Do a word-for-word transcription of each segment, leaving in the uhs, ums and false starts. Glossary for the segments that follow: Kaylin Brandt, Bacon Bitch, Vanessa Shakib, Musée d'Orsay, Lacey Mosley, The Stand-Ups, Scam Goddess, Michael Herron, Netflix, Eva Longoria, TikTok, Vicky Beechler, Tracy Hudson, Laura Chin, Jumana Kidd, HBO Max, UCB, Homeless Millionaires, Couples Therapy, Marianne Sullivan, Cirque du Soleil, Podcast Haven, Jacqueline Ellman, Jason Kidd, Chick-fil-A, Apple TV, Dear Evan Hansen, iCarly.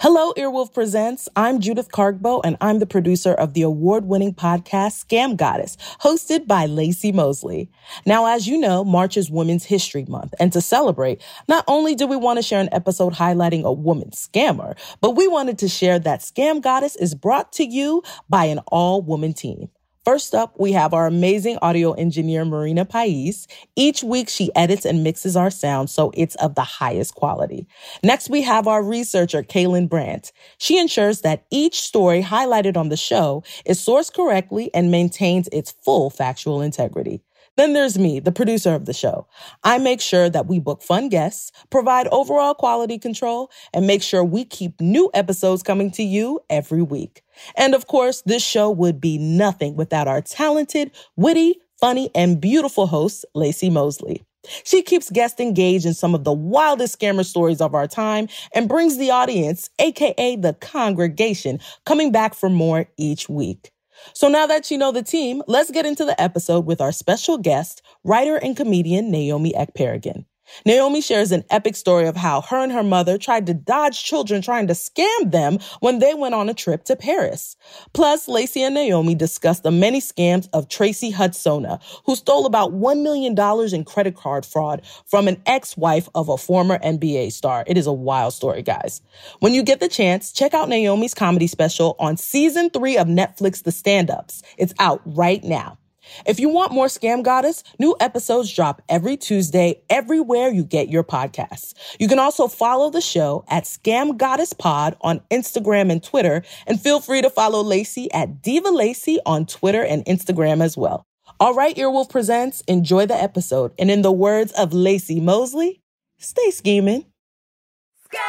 Hello, Earwolf Presents. I'm Judith Cargbo, and I'm the producer of the award-winning podcast, Scam Goddess, hosted by Lacey Mosley. Now, as you know, March is Women's History Month, and to celebrate, not only do we want to share an episode highlighting a woman scammer, but we wanted to share that Scam Goddess is brought to you by an all-woman team. First up, we have our amazing audio engineer, Marina Pais. Each week, she edits and mixes our sound, so it's of the highest quality. Next, we have our researcher, Kaylin Brandt. She ensures that each story highlighted on the show is sourced correctly and maintains its full factual integrity. Then there's me, the producer of the show. I make sure that we book fun guests, provide overall quality control, and make sure we keep new episodes coming to you every week. And of course, this show would be nothing without our talented, witty, funny, and beautiful host, Lacey Mosley. She keeps guests engaged in some of the wildest scammer stories of our time and brings the audience, aka the congregation, coming back for more each week. So now that you know the team, let's get into the episode with our special guest, writer and comedian Naomi Ekparagin. Naomi shares an epic story of how her and her mother tried to dodge children trying to scam them when they went on a trip to Paris. Plus, Lacey and Naomi discuss the many scams of Tracy Hudson, who stole about one million dollars in credit card fraud from an ex-wife of a former N B A star. It is a wild story, guys. When you get the chance, check out Naomi's comedy special on season three of Netflix, The Stand-Ups. It's out right now. If you want more Scam Goddess, new episodes drop every Tuesday everywhere you get your podcasts. You can also follow the show at Scam Goddess Pod on Instagram and Twitter, and feel free to follow Lacey at Diva Lacey on Twitter and Instagram as well. All right, Earwolf Presents, enjoy the episode. And in the words of Lacey Mosley, stay scheming. Scam!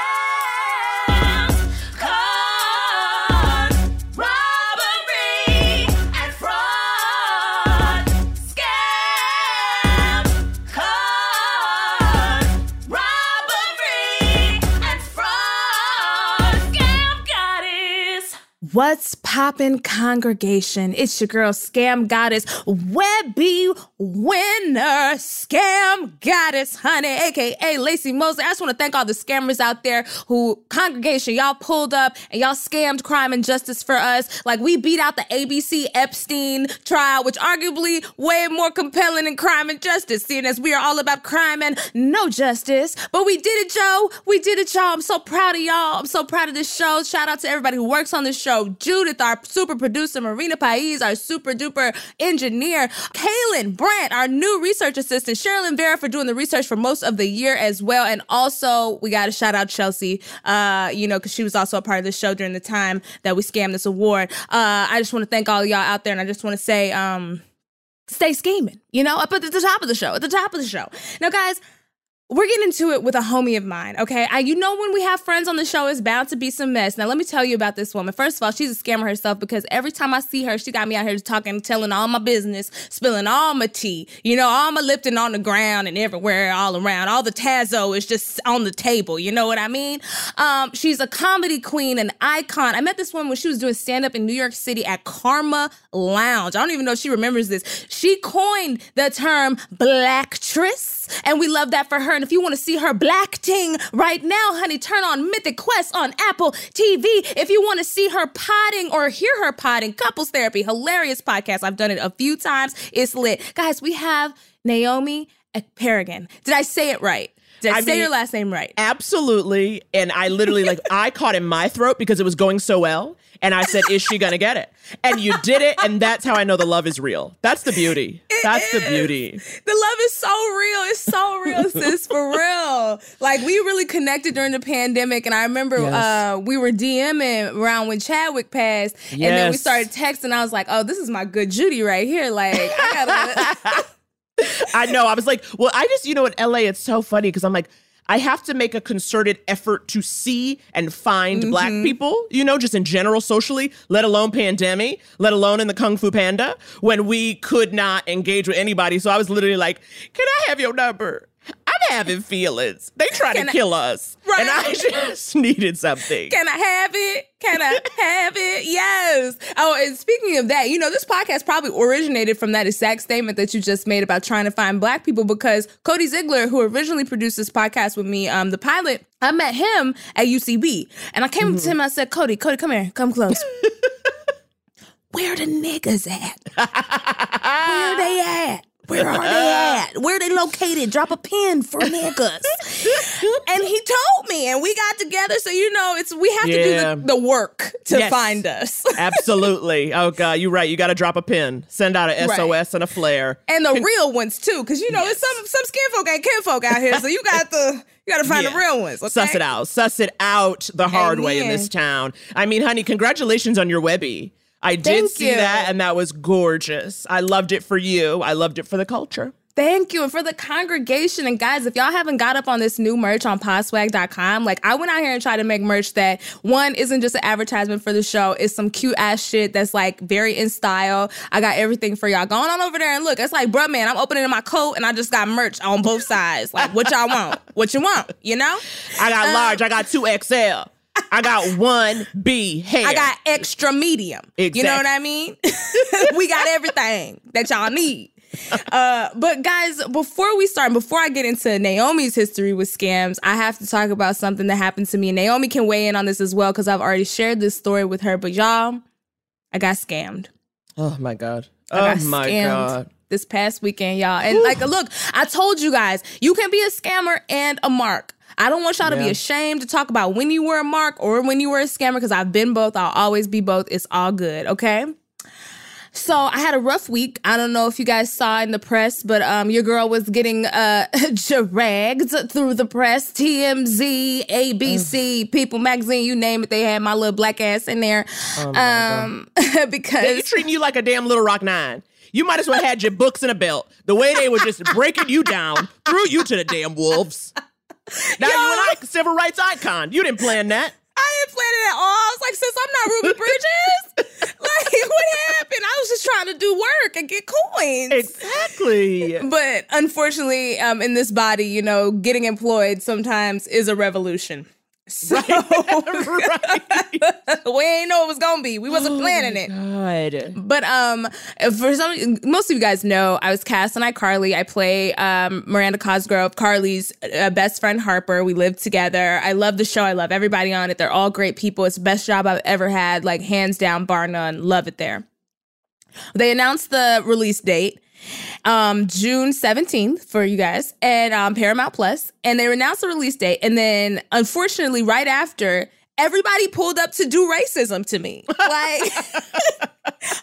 What's poppin', congregation? It's your girl, Scam Goddess, Webby winner, Scam Goddess, honey, a k a. Lacey Mosley. I just want to thank all the scammers out there who, congregation, y'all pulled up and y'all scammed crime and justice for us. Like, we beat out the A B C Epstein trial, which arguably way more compelling than crime and justice, seeing as we are all about crime and no justice. But we did it, Joe. We did it, y'all. I'm so proud of y'all. I'm so proud of this show. Shout out to everybody who works on this show. Judith, our super producer, Marina Pais, our super duper engineer, Kaylin Brandt, our new research assistant, Sherilyn Vera for doing the research for most of the year as well. And also, we got to shout out Chelsea, uh, you know, because she was also a part of the show during the time that we scammed this award. Uh, I just want to thank all of y'all out there, and I just want to say, um, stay scheming, you know, up at the top of the show, at the top of the show. Now, guys, we're getting into it with a homie of mine, okay? I, you know when we have friends on the show, it's bound to be some mess. Now, let me tell you about this woman. First of all, she's a scammer herself because every time I see her, she got me out here talking, telling all my business, spilling all my tea, you know, all my Lipton on the ground and everywhere, all around. All the Tazo is just on the table, you know what I mean? Um, she's a comedy queen, an icon. I met this woman when she was doing stand-up in New York City at Karma Lounge. I don't even know if she remembers this. She coined the term Blacktress, and we love that for her. And if you want to see her black ting right now, honey, turn on Mythic Quest on Apple T V. If you want to see her potting or hear her potting, Couples Therapy, hilarious podcast. I've done it a few times. It's lit. Guys, we have Naomi Ekparagin. Did I say it right? I say mean, your last name right. Absolutely. And I literally, like, I caught in my throat because it was going so well. And I said, is she going to get it? And you did it. And that's how I know the love is real. That's the beauty. It that's is. the beauty. The love is so real. It's so real, sis, for real. Like, we really connected during the pandemic. And I remember yes. uh, we were DMing around when Chadwick passed. Yes. And then we started texting. I was like, oh, this is my good Judy right here. Like, I gotta... I know. I was like, well, I just, you know, in L A, it's so funny because I'm like, I have to make a concerted effort to see and find mm-hmm. Black people, you know, just in general socially, let alone pandemic, let alone in the Kung Fu Panda, when we could not engage with anybody. So I was literally like, can I have your number? I'm having feelings. They tried Can to I, kill us. Right. And I just needed something. Can I have it? Can I have it? Yes. Oh, and speaking of that, you know, this podcast probably originated from that exact statement that you just made about trying to find Black people, because Cody Ziegler, who originally produced this podcast with me, um, the pilot, I met him at U C B. And I came mm-hmm. up to him and I said, Cody, Cody, come here. Come close. Where the niggas at? Where they at? Where are they at? Where are they located? Drop a pin for niggas. And he told me, and we got together. So, you know, it's we have yeah. to do the, the work to yes. find us. Absolutely. Oh, God, you're right. You got to drop a pin. Send out an S O S right. and a flare. And the Can- real ones, too, because, you know, yes. it's some some skinfolk ain't kinfolk out here. So you got the... You got to find yeah. the real ones. Okay? Suss it out. Suss it out the hard Amen. way in this town. I mean, honey, congratulations on your Webby. I did Thank see you. that, and that was gorgeous. I loved it for you. I loved it for the culture. Thank you. And for the congregation. And guys, if y'all haven't got up on this new merch on podswag dot com, like, I went out here and tried to make merch that, one, isn't just an advertisement for the show. It's some cute ass shit that's like very in style. I got everything for y'all. Going on over there and look. It's like, bruh, man, I'm opening my coat and I just got merch on both sides. Like, what y'all want? What you want? You know? I got um, large. I got two X L. I got one B hair. I got extra medium. Exactly. You know what I mean? We got everything that y'all need. Uh, but guys, before we start, before I get into Naomi's history with scams, I have to talk about something that happened to me. And Naomi can weigh in on this as well, because I've already shared this story with her. But y'all, I got scammed. Oh, my God. Oh, my God. This past weekend, y'all. And Ooh. like, look, I told you guys, you can be a scammer and a mark. I don't want y'all yeah. to be ashamed to talk about when you were a mark or when you were a scammer, because I've been both. I'll always be both. It's all good, okay? So I had a rough week. I don't know if you guys saw in the press, but um, your girl was getting uh, dragged through the press. T M Z, A B C, Ugh. People Magazine, you name it. They had my little black ass in there. Oh um, because they're treating you like a damn Little Rock Nine. You might as well have had your books in a belt. The way they were just breaking you down, threw you to the damn wolves. Now Yo, you and I, civil rights icon. You didn't plan that. I didn't plan it at all. I was like, sis, I'm not Ruby Bridges. Like, what happened? I was just trying to do work and get coins. Exactly. But unfortunately, um, in this body, you know, getting employed sometimes is a revolution. So right. right. We ain't know it was gonna be. We wasn't oh planning it. God. But um, for some, most of you guys know I was cast on iCarly. I play um Miranda Cosgrove, Carly's uh, best friend Harper. We lived together. I love the show. I love everybody on it. They're all great people. It's the best job I've ever had. Like, hands down, bar none. Love it there. They announced the release date. Um, June seventeenth for you guys and um, Paramount Plus. And they announced the release date. And then, unfortunately, right after, everybody pulled up to do racism to me. Like,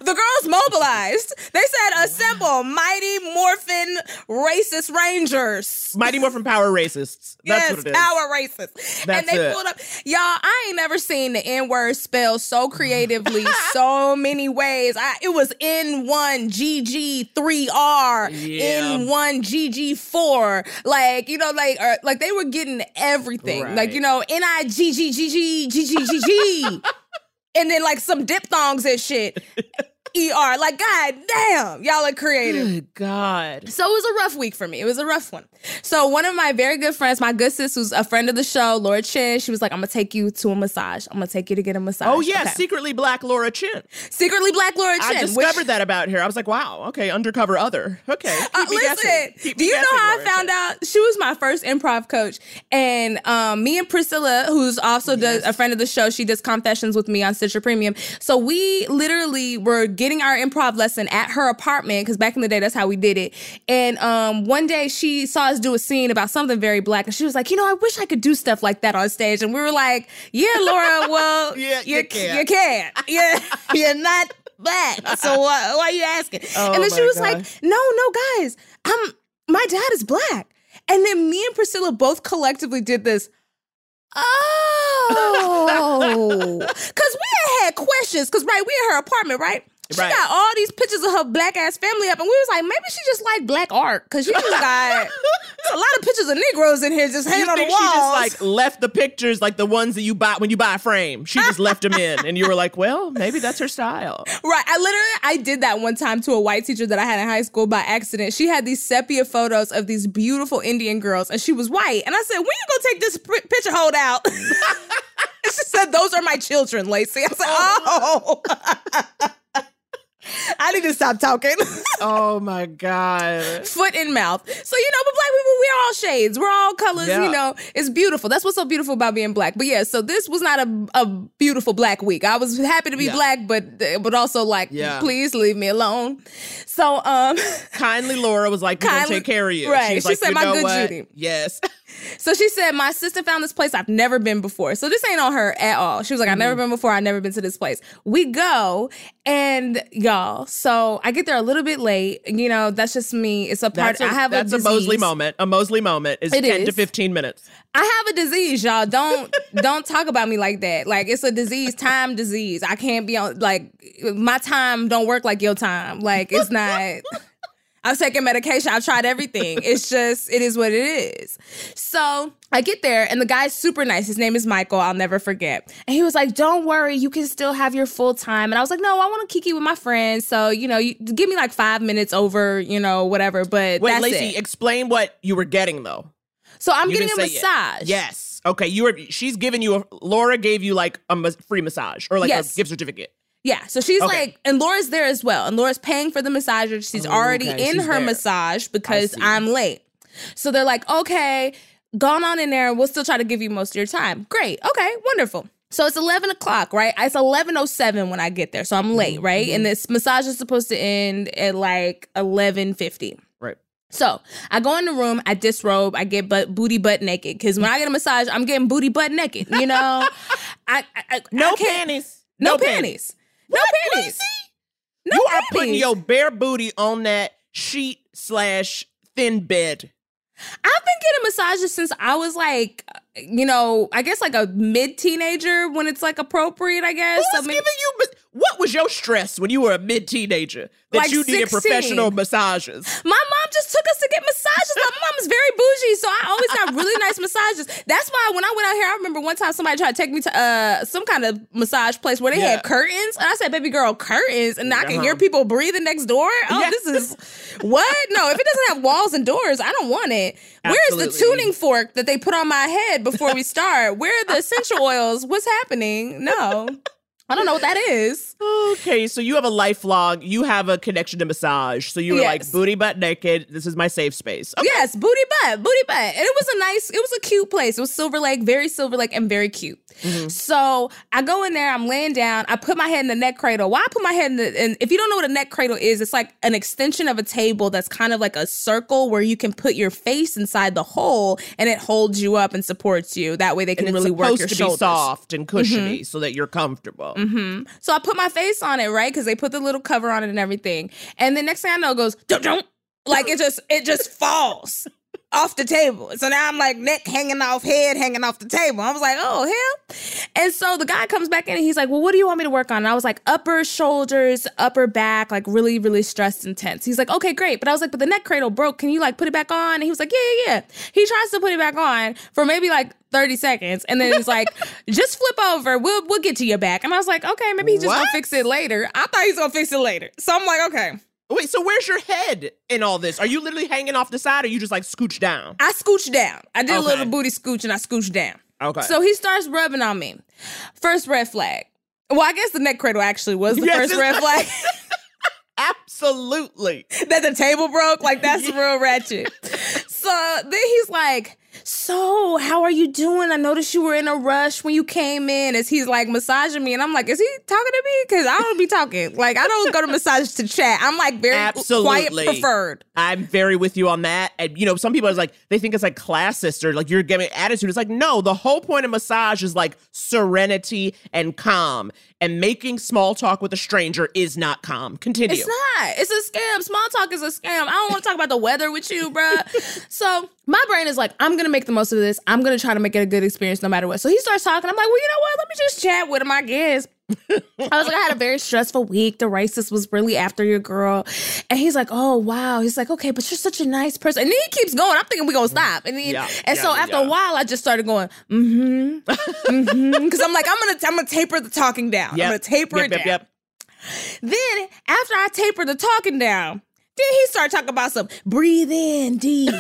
the girls mobilized. They said, assemble wow. Mighty Morphin Racist Rangers. Mighty Morphin Power Racists. That's yes, what it is. Power Racists. That's and they it. pulled up. Y'all, I ain't never seen the N-word spelled so creatively, so many ways. I, it was N one G G three R, yeah. N one G G four. Like, you know, like, or, like they were getting everything. Right. Like, you know, N I G G G G. G G G G, and then like some diphthongs and shit. E R, like, God damn, y'all are creative. Good God. So it was a rough week for me. It was a rough one. So one of my very good friends, my good sis, who's a friend of the show, Laura Chin, she was like, I'm going to take you to a massage. I'm going to take you to get a massage. Oh, yeah. Okay. Secretly Black Laura Chin. Secretly Black Laura Chin. I discovered which, that about her. I was like, wow. Okay. Undercover other. Okay. Uh, listen, do you know how Laura I found Chin. out? She was my first improv coach. And um, me and Priscilla, who's also yes. does, a friend of the show, she does Confessions with me on Stitcher Premium. So we literally were getting getting our improv lesson at her apartment, because back in the day, that's how we did it. And um, one day she saw us do a scene about something very black, and she was like, you know, I wish I could do stuff like that on stage. And we were like, yeah, Laura, well, yeah, you, you can't. You can't. You're, you're not black. So why, why are you asking? Oh, and then she was gosh. like, no, no, guys, I'm, my dad is black. And then me and Priscilla both collectively did this. Oh, because we had questions. Because, right, we in her apartment, right? She right. got all these pictures of her black ass family up, and we was like, maybe she just like black art, because she just got a lot of pictures of Negroes in here just hanging you on think the walls. She just like left the pictures, like the ones that you buy when you buy a frame. She just left them in, and you were like, well, maybe that's her style. Right. I literally I did that one time to a white teacher that I had in high school by accident. She had these sepia photos of these beautiful Indian girls, and she was white. And I said, when you gonna take this p- picture hold out? And she said, those are my children, Lacey. I was like, oh. oh. I need to stop talking. Oh, my God. Foot in mouth. So, you know, but black people, we're all shades. We're all colors, yeah. you know. It's beautiful. That's what's so beautiful about being black. But, yeah, so this was not a, a beautiful black week. I was happy to be yeah. black, but but also, like, yeah. please leave me alone. So, um... Kindly Laura was like, we're going to take care of you. Right. She, was she like, said, you my know good what? Judy. Yes. So she said, my sister found this place I've never been before. So this ain't on her at all. She was like, I've mm-hmm. never been before. I've never been to this place. We go, and y'all, so I get there a little bit late. You know, that's just me. It's a part. A, I have that's a That's a Mosley moment. A Mosley moment is it ten is. to fifteen minutes. I have a disease, y'all. Don't don't talk about me like that. Like, it's a disease, time disease. I can't be on, like, my time don't work like your time. Like, it's not... I've taken medication. I've tried everything. It's just, it is what it is. So I get there, and the guy's super nice. His name is Michael. I'll never forget. And he was like, don't worry. You can still have your full time. And I was like, no, I want to kiki with my friends. So, you know, you, give me like five minutes over, you know, whatever. But Wait, that's Lacey, it. explain what you were getting, though. So I'm you getting a massage. It. Yes. Okay. You were, she's giving you, a, Laura gave you like a mas- free massage or like yes. a gift certificate. Yeah, so she's okay. like, and Laura's there as well. And Laura's paying for the massager. She's oh, already okay. in she's her there. massage because I'm late. So they're like, okay, go on in there. We'll still try to give you most of your time. Great. Okay, wonderful. So it's eleven o'clock, right? It's eleven oh seven when I get there. So I'm late, right? Mm-hmm. And this massage is supposed to end at like eleven fifty. Right. So I go in the room. I disrobe. I get butt, booty butt naked. Because when I get a massage, I'm getting booty butt naked, you know? I, I, I No I panties. No, no panties. panties. No what, panties. No you panties. Are putting your bare booty on that sheet slash thin bed. I've been getting massages since I was like, you know, I guess like a mid-teenager when it's like appropriate, I guess. Who's I mean, giving you... What was your stress when you were a mid-teenager that like you needed sixteen professional massages? My mom just took us to get massages. My mom is very bougie, so I always got really nice massages. That's why when I went out here, I remember one time somebody tried to take me to uh, some kind of massage place where they yeah. had curtains. And I said, baby girl, curtains? And I can uh-huh. hear people breathing next door? Oh, yeah. This is... What? No, if it doesn't have walls and doors, I don't want it. Absolutely. Where is the tuning fork that they put on my head before we start? Where are the essential oils? What's happening? No. I don't know what that is. Okay, so you have a lifelong, you have a connection to massage. So you were yes. like, booty butt naked, this is my safe space. Okay. Yes, booty butt, booty butt. And it was a nice, it was a cute place. It was Silver Lake, very Silver Lake and very cute. Mm-hmm. So I go in there, I'm laying down, I put my head in the neck cradle. Why I put my head in the, and if you don't know what a neck cradle is, it's like an extension of a table that's kind of like a circle where you can put your face inside the hole and it holds you up and supports you. That way they can really work your shoulders. It's supposed to be soft and cushiony mm-hmm. so that you're comfortable. Mm-hmm. So I put my face on it, right? Because they put the little cover on it and everything. And the next thing I know, it goes, dum-dum. Like it just, it just falls off the table. So now I'm like neck hanging off, head hanging off the table. I was like, oh, hell. And so the guy comes back in and he's like, well, what do you want me to work on? And I was like, upper shoulders, upper back, like really, really stressed and tense. He's like, okay, great. But I was like, but the neck cradle broke. Can you like put it back on? And he was like, yeah, yeah, yeah. He tries to put it back on for maybe like thirty seconds. And then he's like, just flip over. We'll we'll get to your back. And I was like, okay, maybe he's just going to fix it later. I thought he's going to fix it later. So I'm like, okay. Wait, so where's your head in all this? Are you literally hanging off the side or you just like scooch down? I scooched down. I did okay. a little booty scooch and I scooched down. Okay. So he starts rubbing on me. First red flag. Well, I guess the neck cradle actually was the yes, first red flag. Absolutely. That the table broke? Like, that's yeah. real ratchet. So then he's like, so how are you doing? I noticed you were in a rush when you came in, as he's like massaging me. And I'm like, is he talking to me? Because I don't be talking. Like, I don't go to massage to chat. I'm like very Absolutely. quiet preferred. I'm very with you on that. And, you know, some people are like, they think it's like classist or like you're giving attitude. It's like, no, the whole point of massage is like serenity and calm. And making small talk with a stranger is not calm. Continue. It's not. It's a scam. Small talk is a scam. I don't want to talk about the weather with you, bruh. So my brain is like, I'm going to make the most of this. I'm going to try to make it a good experience no matter what. So he starts talking. I'm like, well, you know what? Let me just chat with him, I guess. I was like, I had a very stressful week. The racist was really after your girl. And he's like, oh, wow. He's like, okay, but you're such a nice person. And then he keeps going. I'm thinking we're going to stop. And then, yeah, and yeah, so after yeah. a while, I just started going, mm-hmm, mm-hmm. Because I'm like, I'm going to I'm gonna taper the talking down. Yep. I'm going to taper yep, it yep, down. Yep. Then after I taper the talking down, then he started talking about some breathe in deep.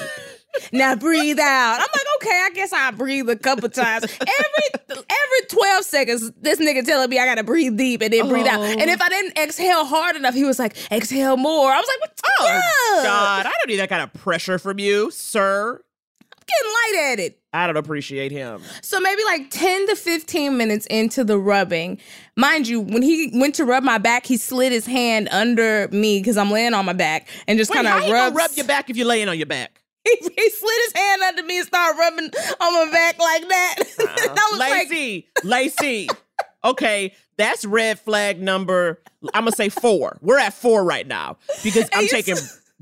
Now breathe out. I'm like, okay, I guess I'll breathe a couple times. Every every twelve seconds, this nigga telling me I gotta breathe deep and then breathe oh. out. And if I didn't exhale hard enough, he was like, exhale more. I was like, what? Oh, yeah. God, I don't need that kind of pressure from you, sir. I'm getting light at it. I don't appreciate him. So maybe like ten to fifteen minutes into the rubbing. Mind you, when he went to rub my back, he slid his hand under me because I'm laying on my back and just kind of rubs. Wait, how you gonna rub your back if you're laying on your back? He, he slid his hand under me and started rubbing on my back like that. Uh, that was Lacey, like... Lacey. Okay, that's red flag number, I'm going to say four. We're at four right now because I'm taking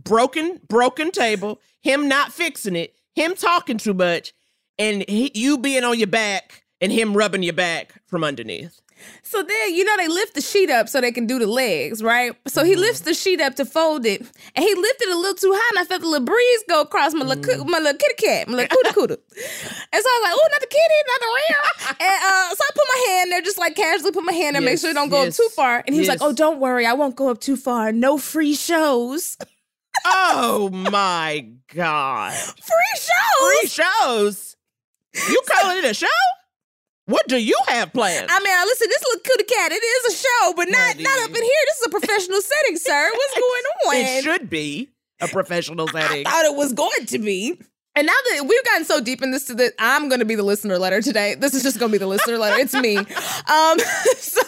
broken, broken table, him not fixing it, him talking too much, and he, you being on your back and him rubbing your back from underneath. So then, you know, they lift the sheet up so they can do the legs, right? So he lifts the sheet up to fold it, and he lifted it a little too high, and I felt the little breeze go across my little, coo- my little kitty cat, my little cooter cooter. And so I was like, oh, not the kitty, not the real. And uh, so I put my hand there, just like casually put my hand there, yes, make sure it don't go yes, up too far. And he was yes. like, oh, don't worry, I won't go up too far. No free shows. Oh, my God. Free shows? Free shows? You calling it a show? What do you have planned? I mean, listen, this little cootie cat, it is a show, but not not up in here. This is a professional setting, sir. What's going on? It should be a professional setting. I thought it was going to be. And now that we've gotten so deep in this, to the, I'm going to be the listener letter today. This is just going to be the listener letter. It's me. Um, so,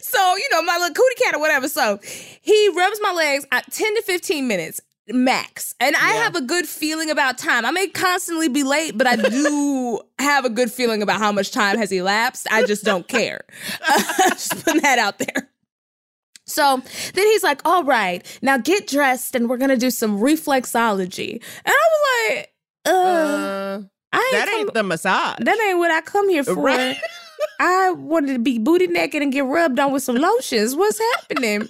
so you know, my little cootie cat or whatever. So he rubs my legs at ten to fifteen minutes. Max. And yeah. I have a good feeling about time. I may constantly be late, but I do have a good feeling about how much time has elapsed. I just don't care. Uh, just putting that out there. So then he's like, all right, now get dressed and we're going to do some reflexology. And I was like, uh, uh I ain't that come, ain't the massage. That ain't what I come here for. Right? I wanted to be booty naked and get rubbed on with some lotions. What's happening?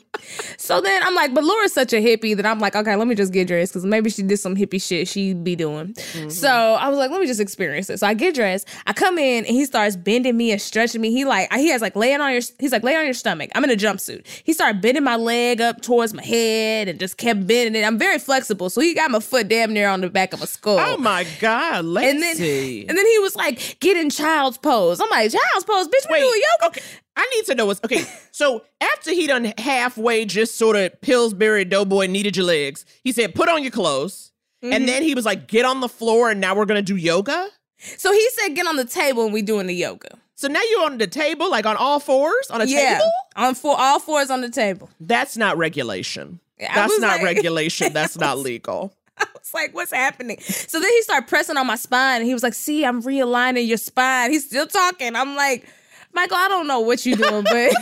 So then I'm like, but Laura's such a hippie that I'm like, okay, let me just get dressed because maybe she did some hippie shit she'd be doing. Mm-hmm. So I was like, let me just experience it. So I get dressed. I come in and he starts bending me and stretching me. He like, he has like laying on your, he's like, lay on your stomach. I'm in a jumpsuit. He started bending my leg up towards my head and just kept bending it. I'm very flexible. So he got my foot damn near on the back of a skull. Oh my God, Lacey. And then, and then he was like, get in child's pose. I'm like, child's pose? Bitch, we doing yoga. Okay. I need to know what's... Okay, so after he done halfway just sort of Pillsbury Doughboy kneaded your legs, he said, put on your clothes. Mm-hmm. And then he was like, get on the floor and now we're going to do yoga? So he said, get on the table and we doing the yoga. So now you're on the table, like on all fours? On a yeah, table? On four, all fours on the table. That's not regulation. I That's not like, regulation. That's was, not legal. I was like, what's happening? So then he started pressing on my spine and he was like, see, I'm realigning your spine. He's still talking. I'm like... Michael, I don't know what you're doing, but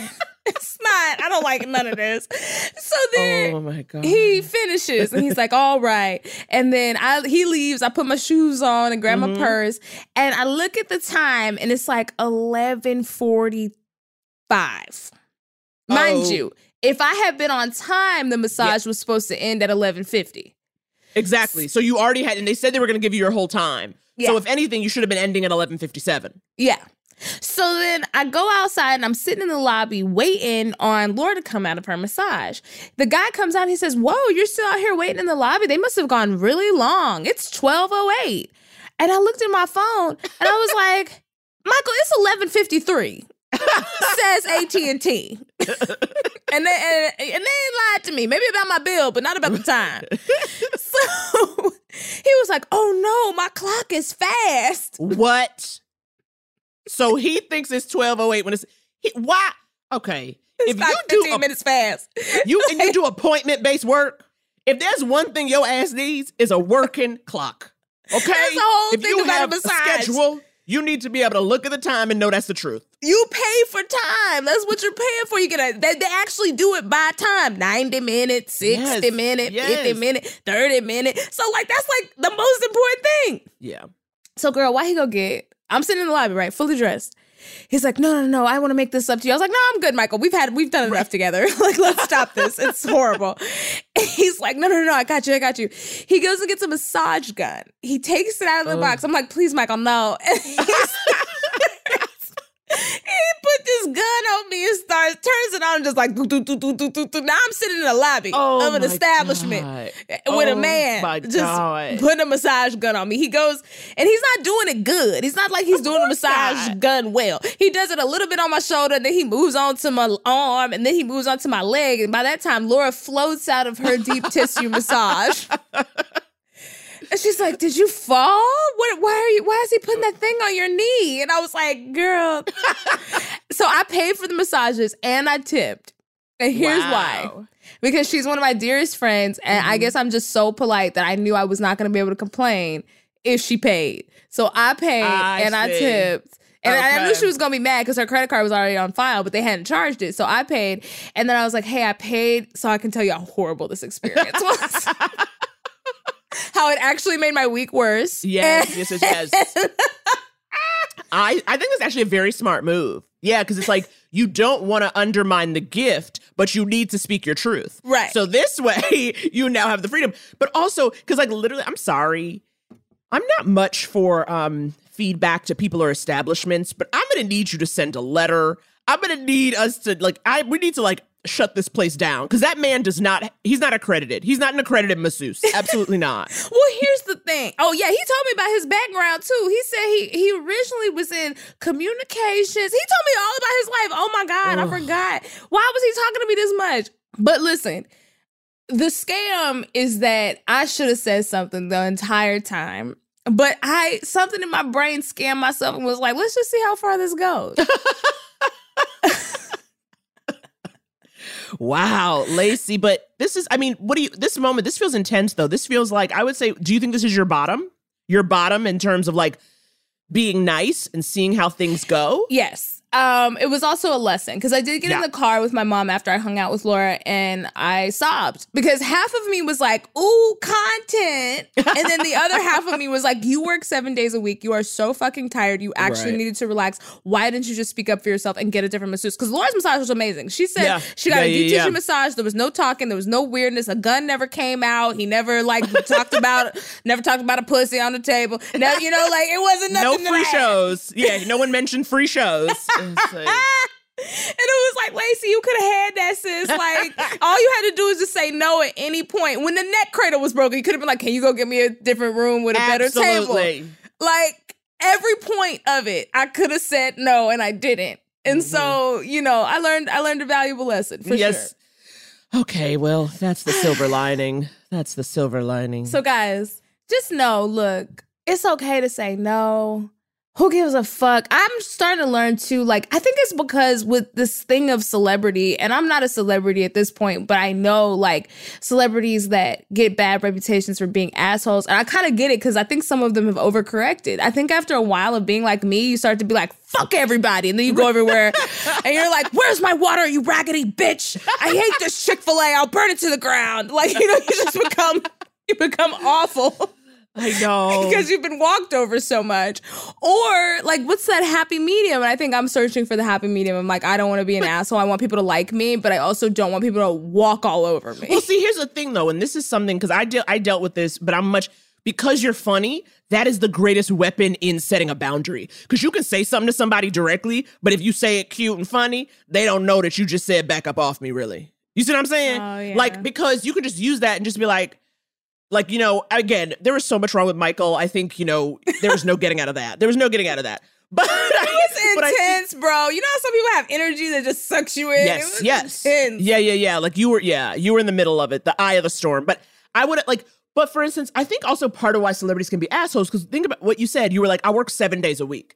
it's not. I don't like none of this. So then oh my God. He finishes and he's like, all right. And then I he leaves. I put my shoes on and grab mm-hmm. my purse. And I look at the time and it's like eleven forty-five. Mind oh. you, if I had been on time, the massage yeah. was supposed to end at eleven fifty. Exactly. So you already had, and they said they were going to give you your whole time. Yeah. So if anything, you should have been ending at eleven fifty-seven. Yeah. So then I go outside and I'm sitting in the lobby waiting on Laura to come out of her massage. The guy comes out and he says, whoa, you're still out here waiting in the lobby? They must have gone really long. It's twelve oh eight. And I looked at my phone and I was like, Michael, it's eleven fifty-three, says A T and T. And they, and, and they lied to me, maybe about my bill, but not about the time. So he was was like, oh no, my clock is fast. What? So he thinks it's twelve oh eight when it's, he, why? Okay. It's if like you fifteen do a, minutes fast. You and you do appointment-based work. If there's one thing your ass needs, is a working clock. Okay? That's the whole if thing you about have a schedule, you need to be able to look at the time and know that's the truth. You pay for time. That's what you're paying for. You get a, they, they actually do it by time. ninety minutes, sixty yes. minutes, yes. fifty minutes, thirty minutes. So, like, that's, like, the most important thing. Yeah. So, girl, why he go get... I'm sitting in the lobby, right? Fully dressed. He's like, no, no, no, I want to make this up to you. I was like, no, I'm good, Michael. We've had, we've done enough together. Like, let's stop this. It's horrible. And he's like, no, no, no, I got you. I got you. He goes and gets a massage gun. He takes it out of the Ugh. box. I'm like, please, Michael, no. And he's, he put this gun on me and starts, turns it on and just like, do, do, do, do, do, do. Now I'm sitting in the lobby oh of an establishment God. with oh a man just God. putting a massage gun on me. He goes, and he's not doing it good. He's not like he's of doing a massage not. gun well. He does it a little bit on my shoulder, and then he moves on to my arm, and then he moves on to my leg. And by that time, Laura floats out of her deep tissue massage. And she's like, did you fall? What? Why are you? Why is he putting that thing on your knee? And I was like, girl. So I paid for the massages and I tipped. And here's wow. why. Because she's one of my dearest friends. And mm-hmm. I guess I'm just so polite that I knew I was not going to be able to complain if she paid. So I paid I and see. I tipped. And okay. I knew she was going to be mad because her credit card was already on file, but they hadn't charged it. So I paid. And then I was like, hey, I paid so I can tell you how horrible this experience was. How it actually made my week worse. Yes, yes, yes, yes. I, I think it's actually a very smart move. Yeah, because it's like, you don't want to undermine the gift, but you need to speak your truth. Right. So this way, you now have the freedom. But also, because like literally, I'm sorry, I'm not much for um, feedback to people or establishments, but I'm going to need you to send a letter. I'm going to need us to like, I we need to like, shut this place down. Because that man does not, he's not accredited. He's not an accredited masseuse. Absolutely not. Well, here's the thing. Oh, yeah. He told me about his background, too. He said he he originally was in communications. He told me all about his life. Oh, my God. Ugh. I forgot. Why was he talking to me this much? But listen, the scam is that I should have said something the entire time. But I, something in my brain scammed myself and was like, let's just see how far this goes. Wow, Lacey, but this is, I mean, what do you, this moment, this feels intense though. This feels like, I would say, do you think this is your bottom? Your bottom in terms of like being nice and seeing how things go? Yes. Um, it was also a lesson because I did get yeah. in the car with my mom after I hung out with Laura and I sobbed because half of me was like, ooh, content. And then the other half of me was like, you work seven days a week. You are so fucking tired. You actually right. needed to relax. Why didn't you just speak up for yourself and get a different masseuse? Because Laura's massage was amazing. She said yeah. she got yeah, a deep yeah, tissue yeah. massage. There was no talking. There was no weirdness. A gun never came out. He never like talked about, never talked about a pussy on the table. Now, you know, like it wasn't nothing. No free that. shows. Yeah. No one mentioned free shows. Like, and it was like, Lacey, you could have had that, sis. Like, all you had to do is just say no at any point. When the neck cradle was broken, you could have been like, can you go get me a different room with a Absolutely. better table? Like, every point of it, I could have said no, and I didn't. And mm-hmm. so, you know, I learned I learned a valuable lesson, for yes. sure. Okay, well, that's the silver lining. That's the silver lining. So, guys, just know, look, it's okay to say no. Who gives a fuck? I'm starting to learn too, like, I think it's because with this thing of celebrity, and I'm not a celebrity at this point, but I know, like, celebrities that get bad reputations for being assholes, and I kind of get it because I think some of them have overcorrected. I think after a while of being like me, you start to be like, fuck everybody, and then you go everywhere, and you're like, where's my water, you raggedy bitch? I hate this Chick-fil-A. I'll burn it to the ground. Like, you know, you just become, you become awful. I know. Because you've been walked over so much. Or, like, what's that happy medium? And I think I'm searching for the happy medium. I'm like, I don't want to be an asshole. I want people to like me, but I also don't want people to walk all over me. Well, see, here's the thing, though, and this is something, because I, de- I dealt with this, but I'm much... Because you're funny, that is the greatest weapon in setting a boundary. Because you can say something to somebody directly, but if you say it cute and funny, they don't know that you just said, back up off me, really. You see what I'm saying? Oh, yeah. Like, because you could just use that and just be like, Like, you know, again, there was so much wrong with Michael. I think, you know, there was no getting out of that. There was no getting out of that. But it was intense, I, bro. You know how some people have energy that just sucks you in? Yes, yes. Intense. Yeah, yeah, yeah. Like you were, yeah, you were in the middle of it, the eye of the storm. But I would, like, But for instance, I think also part of why celebrities can be assholes, because think about what you said. You were like, I work seven days a week.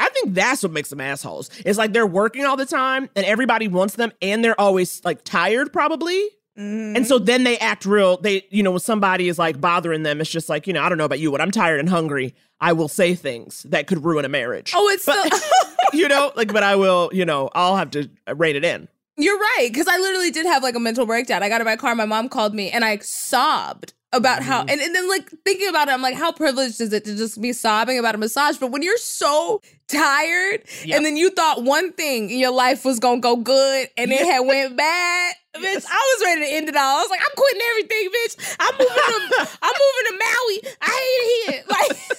I think that's what makes them assholes. It's like they're working all the time and everybody wants them and they're always like tired probably. Mm-hmm. And so then they act real. They, you know, when somebody is like bothering them, it's just like, you know, I don't know about you, but I'm tired and hungry. I will say things that could ruin a marriage. Oh, it's but, so- you know, like, but I will, you know, I'll have to rein it in. You're right. Because I literally did have like a mental breakdown. I got in my car. My mom called me and I sobbed about how, and, and then like thinking about it, I'm like, how privileged is it to just be sobbing about a massage? But when you're so tired yep. and then you thought one thing in your life was going to go good and it had went bad, yes. bitch, I was ready to end it all. I was like, I'm quitting everything, bitch. I'm moving to, I'm moving to Maui. I hate it here.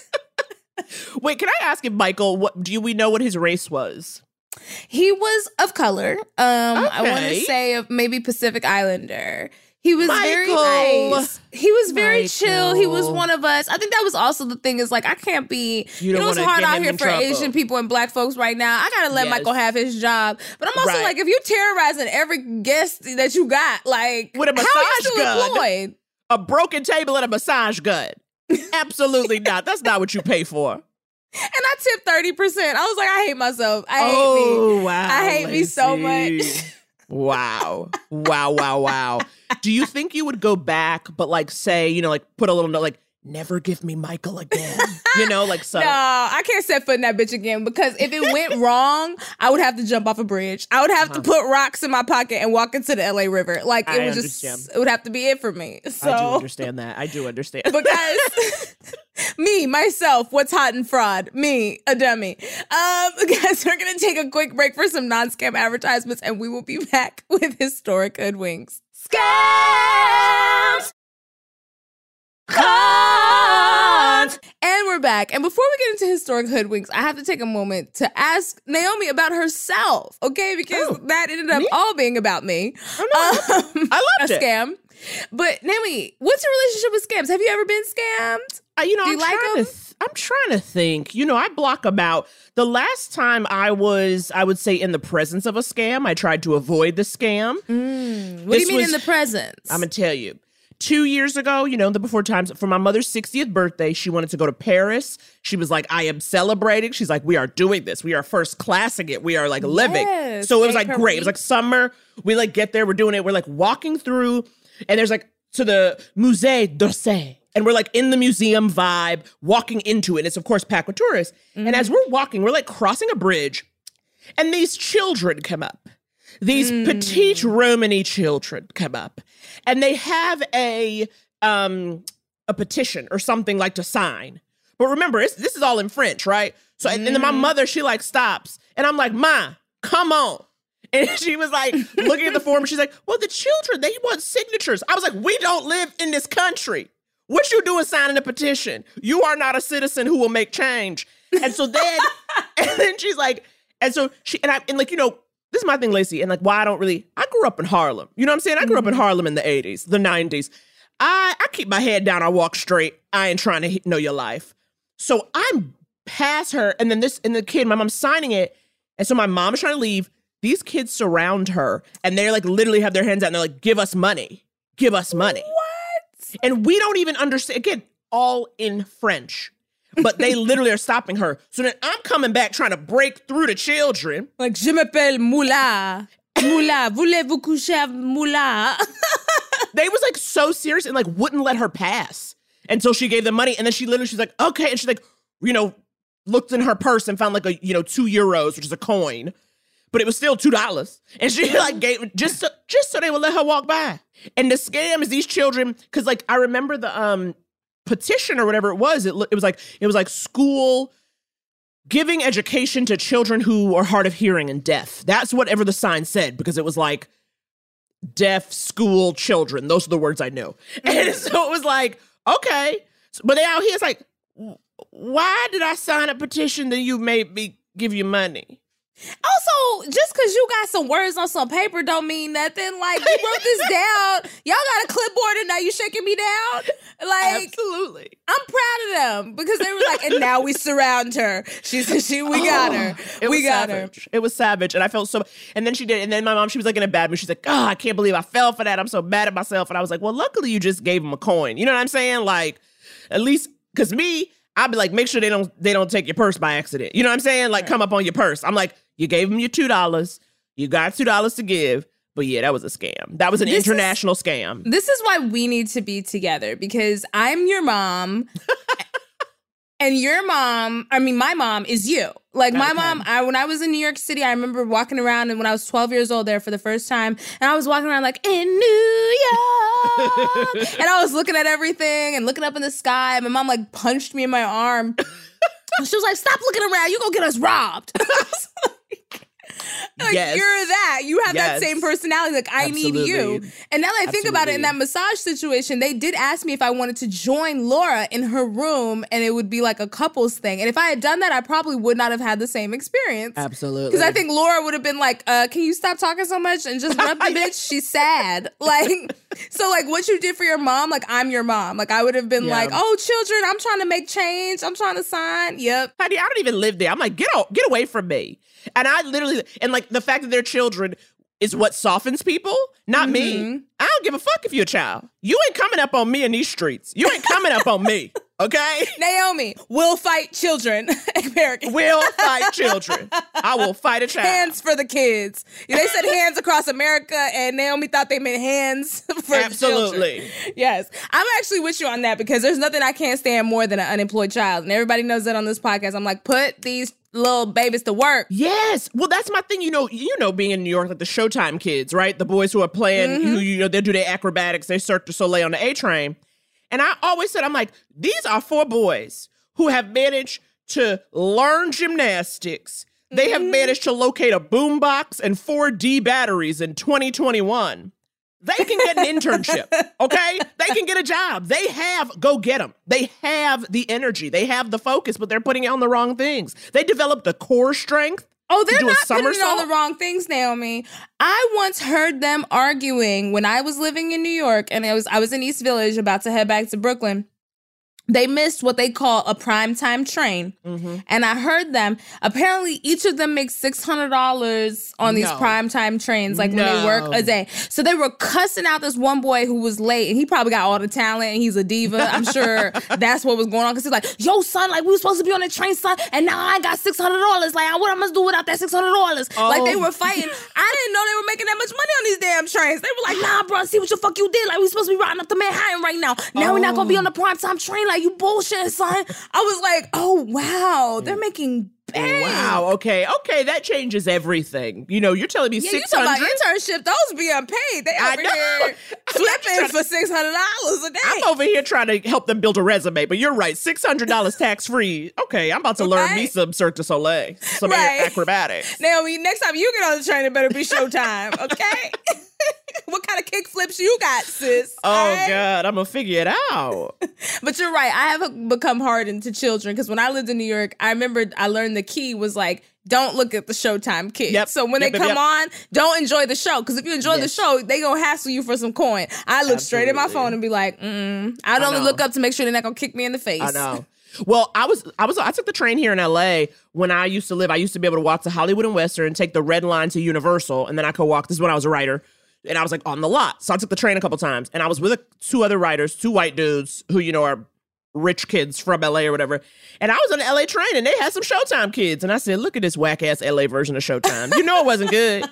Like, wait, can I ask him, Michael, what, do we know what his race was? He was of color. Um, okay. I want to say maybe Pacific Islander. He was Michael. very nice. He was very Michael. chill. He was one of us. I think that was also the thing is like, I can't be, you, you know, it's hard out here for trouble. Asian people and black folks right now. I got to let yes. Michael have his job. But I'm also right. like, if you're terrorizing every guest that you got, like, with a massage how are you still employed? A broken table and a massage gun. Absolutely not. That's not what you pay for. And I tipped thirty percent. I was like, I hate myself. I hate oh, me. Wow, I hate Lacey. me so much. Wow. Wow, wow, wow. Do you think you would go back, but like say, you know, like put a little note, like, never give me Michael again. You know, like so. No, I can't set foot in that bitch again because if it went wrong, I would have to jump off a bridge. I would have uh-huh. to put rocks in my pocket and walk into the L A River. Like it I would understand. just, it would have to be it for me. So. I do understand that. I do understand. Because me, myself, what's hot in fraud? Me, a dummy. Um, guys, we're gonna take a quick break for some non-scam advertisements, and we will be back with historic hoodwinks. Scams. Cons! And we're back. And before we get into historic hoodwinks, I have to take a moment to ask Naomi about herself, okay? Because oh, that ended up me? all being about me. Oh, no. um, I loved a it. Scam. But Naomi, what's your relationship with scams? Have you ever been scammed? Uh, you know, Do you I'm like trying them? To th- I'm trying to think. You know, I block about the last time I was, I would say, in the presence of a scam. I tried to avoid the scam. Mm, what this do you mean was, in the presence? I'm gonna tell you. Two years ago, you know, the before times, for my mother's sixtieth birthday, she wanted to go to Paris. She was like, I am celebrating. She's like, we are doing this. We are first classing it. We are like living. Yes, so it was like great. Week. It was like summer. We like get there. We're doing it. We're like walking through and there's like to the Musée d'Orsay. And we're like in the museum vibe, walking into it. And it's of course packed with tourists. Mm-hmm. And as we're walking, we're like crossing a bridge and these children come up. These mm. petite Romany children come up and they have a um, a petition or something like to sign. But remember, it's, this is all in French, right? So mm. and then my mother, she like stops and I'm like, Ma, come on. And she was like looking at the form. And she's like, well, the children, they want signatures. I was like, we don't live in this country. What you doing signing a petition? You are not a citizen who will make change. And so then and then she's like, and so she and I and like, you know, this is my thing, Lacey, and like why I don't really, I grew up in Harlem. You know what I'm saying? I grew up in Harlem in the eighties, the nineties. I, I keep my head down. I walk straight. I ain't trying to know your life. So I'm past her and then this, and the kid, my mom's signing it. And so my mom is trying to leave. These kids surround her and they're like literally have their hands out and they're like, give us money. Give us money. What? And we don't even understand. Again, all in French. But they literally are stopping her. So then I'm coming back trying to break through the children. Like, je m'appelle Moula. Moula. Voulez-vous coucher Moula? They was like so serious and like wouldn't let her pass until she gave them money. And then she literally, she's like, okay. And she's like, you know, looked in her purse and found like a, you know, two euros, which is a coin. But it was still two dollars. And she like gave, just so, just so they would let her walk by. And the scam is these children, because like I remember the, um, petition or whatever it was, it, it was like it was like school giving education to children who are hard of hearing and deaf. That's whatever the sign said, because it was like deaf school children. Those are the words I knew. And so it was like, okay. But they out here, it's like, why did I sign a petition that you made me give you money? Also, just because you got some words on some paper don't mean nothing. Like, you wrote this down. Y'all got a clipboard and now you shaking me down? Like, absolutely. I'm proud of them because they were like, and now we surround her. She said, she, we got oh, her. It we was got savage. her. It was savage. And I felt so, and then she did. And then my mom, she was like in a bad mood. She's like, oh, I can't believe I fell for that. I'm so mad at myself. And I was like, well, luckily you just gave him a coin. You know what I'm saying? Like, at least, because me, I'd be like, make sure they don't they don't take your purse by accident. You know what I'm saying? Like, right. Come up on your purse. I'm like, you gave them your two dollars. You got two dollars to give. But yeah, that was a scam. That was an this international is, scam. This is why we need to be together, because I'm your mom. And your mom, I mean, my mom is you. Like, my okay. mom, I, when I was in New York City, I remember walking around, and when I was twelve years old there for the first time, and I was walking around like, in New York. And I was looking at everything and looking up in the sky. My mom, like, punched me in my arm. She was like, stop looking around. You're going to get us robbed. I was like, like yes. you're that. You have yes. that same personality. Like, I Absolutely. Need you. And now that I Absolutely. Think about it, in that massage situation, they did ask me if I wanted to join Laura in her room, and it would be like a couples thing. And if I had done that, I probably would not have had the same experience. Absolutely. Because I think Laura would have been like, uh, can you stop talking so much and just rub the bitch? She's sad. Like, so like what you did for your mom, like, I'm your mom. Like, I would have been yeah. like, oh, children, I'm trying to make change. I'm trying to sign. Yep. Honey, I don't even live there. I'm like, get out, get away from me. And I literally, and like the fact that they're children is what softens people, not mm-hmm. me. I don't give a fuck if you're a child. You ain't coming up on me in these streets. You ain't coming up on me, okay? Naomi, we'll fight children. We'll fight children. I will fight a child. Hands for the kids. They said hands across America, and Naomi thought they meant hands for Absolutely. The children. Yes. I'm actually with you on that, because there's nothing I can't stand more than an unemployed child. And everybody knows that on this podcast. I'm like, put these little babies to work. Yes. Well, that's my thing. You know, you know, being in New York, like the Showtime kids, right? The boys who are playing, mm-hmm. who, you know, they do their acrobatics, they Cirque du Soleil on the A train. And I always said, I'm like, these are four boys who have managed to learn gymnastics. They mm-hmm. have managed to locate a boombox and four D batteries in twenty twenty-one. They can get an internship, okay? They can get a job. They have, go get them. They have the energy. They have the focus, but they're putting it on the wrong things. They develop the core strength. Oh, they're not putting it on the wrong things, Naomi. I once heard them arguing when I was living in New York, and I was I was in East Village about to head back to Brooklyn. They missed what they call a primetime train. Mm-hmm. And I heard them. Apparently, each of them makes six hundred dollars on these no. primetime trains, like no. when they work a day. So they were cussing out this one boy who was late, and he probably got all the talent, and he's a diva. I'm sure that's what was going on. Because he's like, yo, son, like, we were supposed to be on the train, son, and now I got six hundred dollars. Like, what am I going to do without that six hundred dollars? Oh. Like, they were fighting. I didn't know they were making that much money on these damn trains. They were like, nah, bro, see what the fuck you did. Like, we supposed to be riding up to Manhattan right now. Now oh. we're not going to be on the primetime train. Like, you bullshit, son. I was like, oh, wow. They're making bank. Wow. Okay. Okay. That changes everything. You know, you're telling me yeah, six hundred dollars. Yeah, you talking about internship. Those be unpaid. They over here flipping for six hundred dollars a day. I'm over here trying to help them build a resume, but you're right. six hundred dollars tax-free. Okay. I'm about to learn right? me some Cirque du Soleil, some right. acrobatics. Naomi, next time you get on the train, it better be showtime. Okay? What kind of kick flips you got, sis? Oh, right? God, I'm going to figure it out. But you're right. I have become hardened to children, because when I lived in New York, I remember I learned the key was like, don't look at the Showtime kids. Yep. So when yep, they come yep. on, don't enjoy the show. Because if you enjoy yes. the show, they going to hassle you for some coin. I look Absolutely. Straight at my phone and be like, mm-mm. I'd I only know. Look up to make sure they're not going to kick me in the face. I know. Well, I was, I was, I took the train here in L A when I used to live. I used to be able to walk to Hollywood and Western and take the red line to Universal. And then I could walk. This is when I was a writer. And I was like on the lot. So I took the train a couple times. And I was with a, two other writers, two white dudes who, you know, are rich kids from L A or whatever. And I was on the L A train and they had some Showtime kids. And I said, look at this whack ass L A version of Showtime. You know, it wasn't good.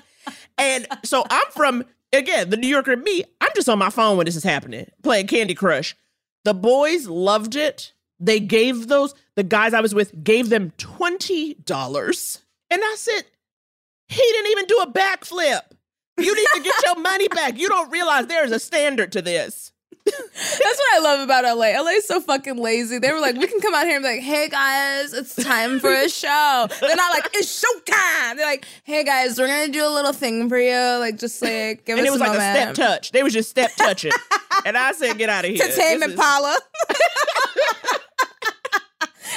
And so I'm from, again, the New Yorker and me. I'm just on my phone when this is happening, playing Candy Crush. The boys loved it. They gave those, the guys I was with gave them twenty dollars. And I said, he didn't even do a backflip. You need to get your money back. You don't realize there is a standard to this. That's what I love about L A. L A is so fucking lazy. They were like, we can come out here and be like, hey guys, it's time for a show. They're not like, it's showtime. They're like, hey guys, we're going to do a little thing for you. Like, just like, give and us a And it was like moment. A step touch. They was just step touching. And I said, get out of here. To Tame Impala.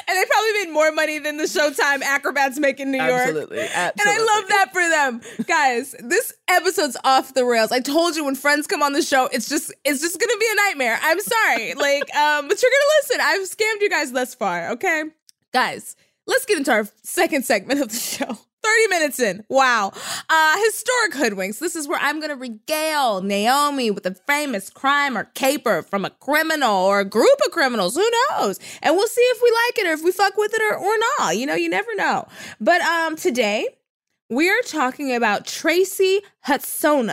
And they probably made more money than the Showtime acrobats make in New absolutely, York. Absolutely. Absolutely. And I love that for them. Guys, this episode's off the rails. I told you when friends come on the show, it's just it's just going to be a nightmare. I'm sorry. like, um, but you're going to listen. I've scammed you guys thus far, okay? Guys, let's get into our second segment of the show. thirty minutes in. Wow. Uh, historic hoodwinks. This is where I'm going to regale Naomi with a famous crime or caper from a criminal or a group of criminals. Who knows? And we'll see if we like it or if we fuck with it or, or not. You know, you never know. But um, today, we are talking about Tracy Hudson.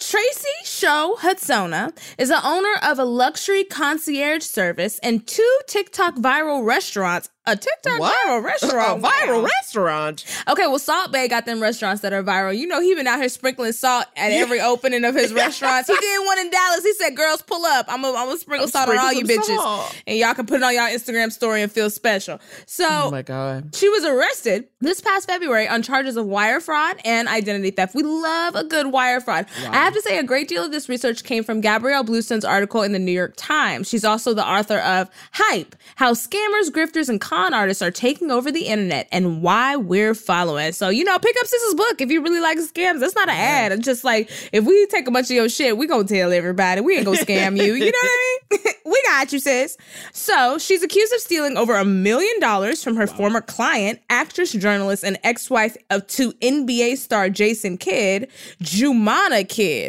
Tracy Show Hudson is the owner of a luxury concierge service and two TikTok viral restaurants. A TikTok what? viral restaurant. A viral wow. restaurant? Okay, well, Salt Bae got them restaurants that are viral. You know, he been out here sprinkling salt at every opening of his restaurants. He did one in Dallas. He said, girls, pull up. I'm going to sprinkle I'm salt on all you bitches. Salt. And y'all can put it on y'all Instagram story and feel special. So, oh my God. She was arrested this past February on charges of wire fraud and identity theft. We love a good wire fraud. Wow. I have to say, a great deal of this research came from Gabrielle Blueston's article in the New York Times. She's also the author of Hype, How Scammers, Grifters, and Con Artists Are Taking Over the Internet and Why We're Following. So, you know, pick up Sis's book if you really like scams. That's not an ad. It's just like, if we take a bunch of your shit, we gonna tell everybody. We ain't gonna scam you. You know what I mean? We got you, sis. So, she's accused of stealing over a million dollars from her wow. former client, actress, journalist, and ex-wife of two N B A star Jason Kidd, Jumana Kidd.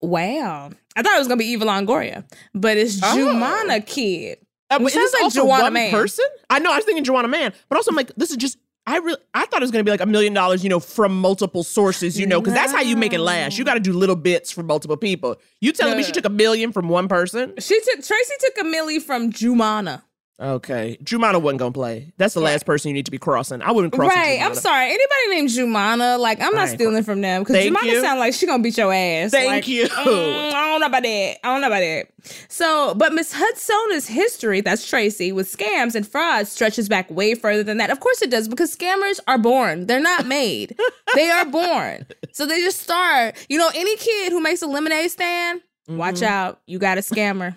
Wow. I thought it was gonna be Eva Longoria, but it's oh. Jumana Kidd. Uh, but it sounds like Juana one Man. Person? I know, I was thinking Juana Man, but also I'm like, this is just, I really, I thought it was going to be like a million dollars, you know, from multiple sources, you know, because no. that's how you make it last. You got to do little bits from multiple people. You telling no. me she took a million from one person? She took, Tracy took a milli from Jumana. Okay. Jumana wasn't going to play. That's the yeah. last person you need to be crossing. I wouldn't cross Right. Jumana. I'm sorry. Anybody named Jumana, like, I'm not stealing from them because Jumana sounds like she going to beat your ass. Thank like, you. Mm, I don't know about that. I don't know about that. So, but Miss Hudson's history, that's Tracy, with scams and fraud stretches back way further than that. Of course it does because scammers are born. They're not made. They are born. So they just start. You know, any kid who makes a lemonade stand, mm-hmm. watch out. You got a scammer.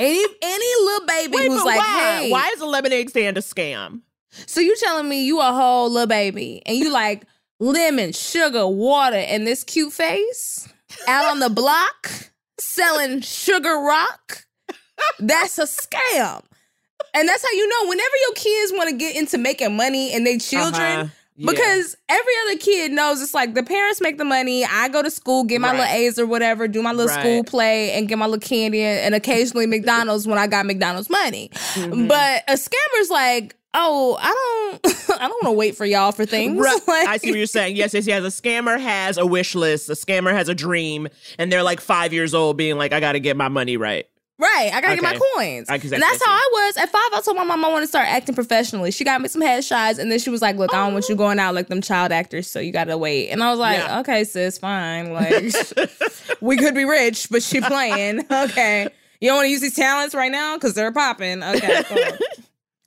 Any any little baby Wait, who's like, why? hey. Why is a lemonade stand a scam? So you telling me you a whole little baby and you like lemon, sugar, water, and this cute face out on the block selling Sugar Rock? That's a scam. And that's how you know whenever your kids want to get into making money and they children... Uh-huh. Yeah. Because every other kid knows it's like the parents make the money. I go to school, get my right. little A's or whatever, do my little right. school play and get my little candy and occasionally McDonald's when I got McDonald's money. Mm-hmm. But a scammer's like, oh, I don't I don't want to wait for y'all for things. Right. Like, I see what you're saying. Yes, yes, yes. A scammer has a wish list. A scammer has a dream. And they're like five years old being like, I got to get my money right. Right, I gotta okay. get my coins. I, exactly. And that's how I was. At five, I told my mom I want to start acting professionally. She got me some headshots, and then she was like, look, oh. I don't want you going out like them child actors, so you gotta wait. And I was like, yeah. okay, sis, fine. Like, we could be rich, but she playing. Okay. You don't want to use these talents right now? Because they're popping. Okay, cool.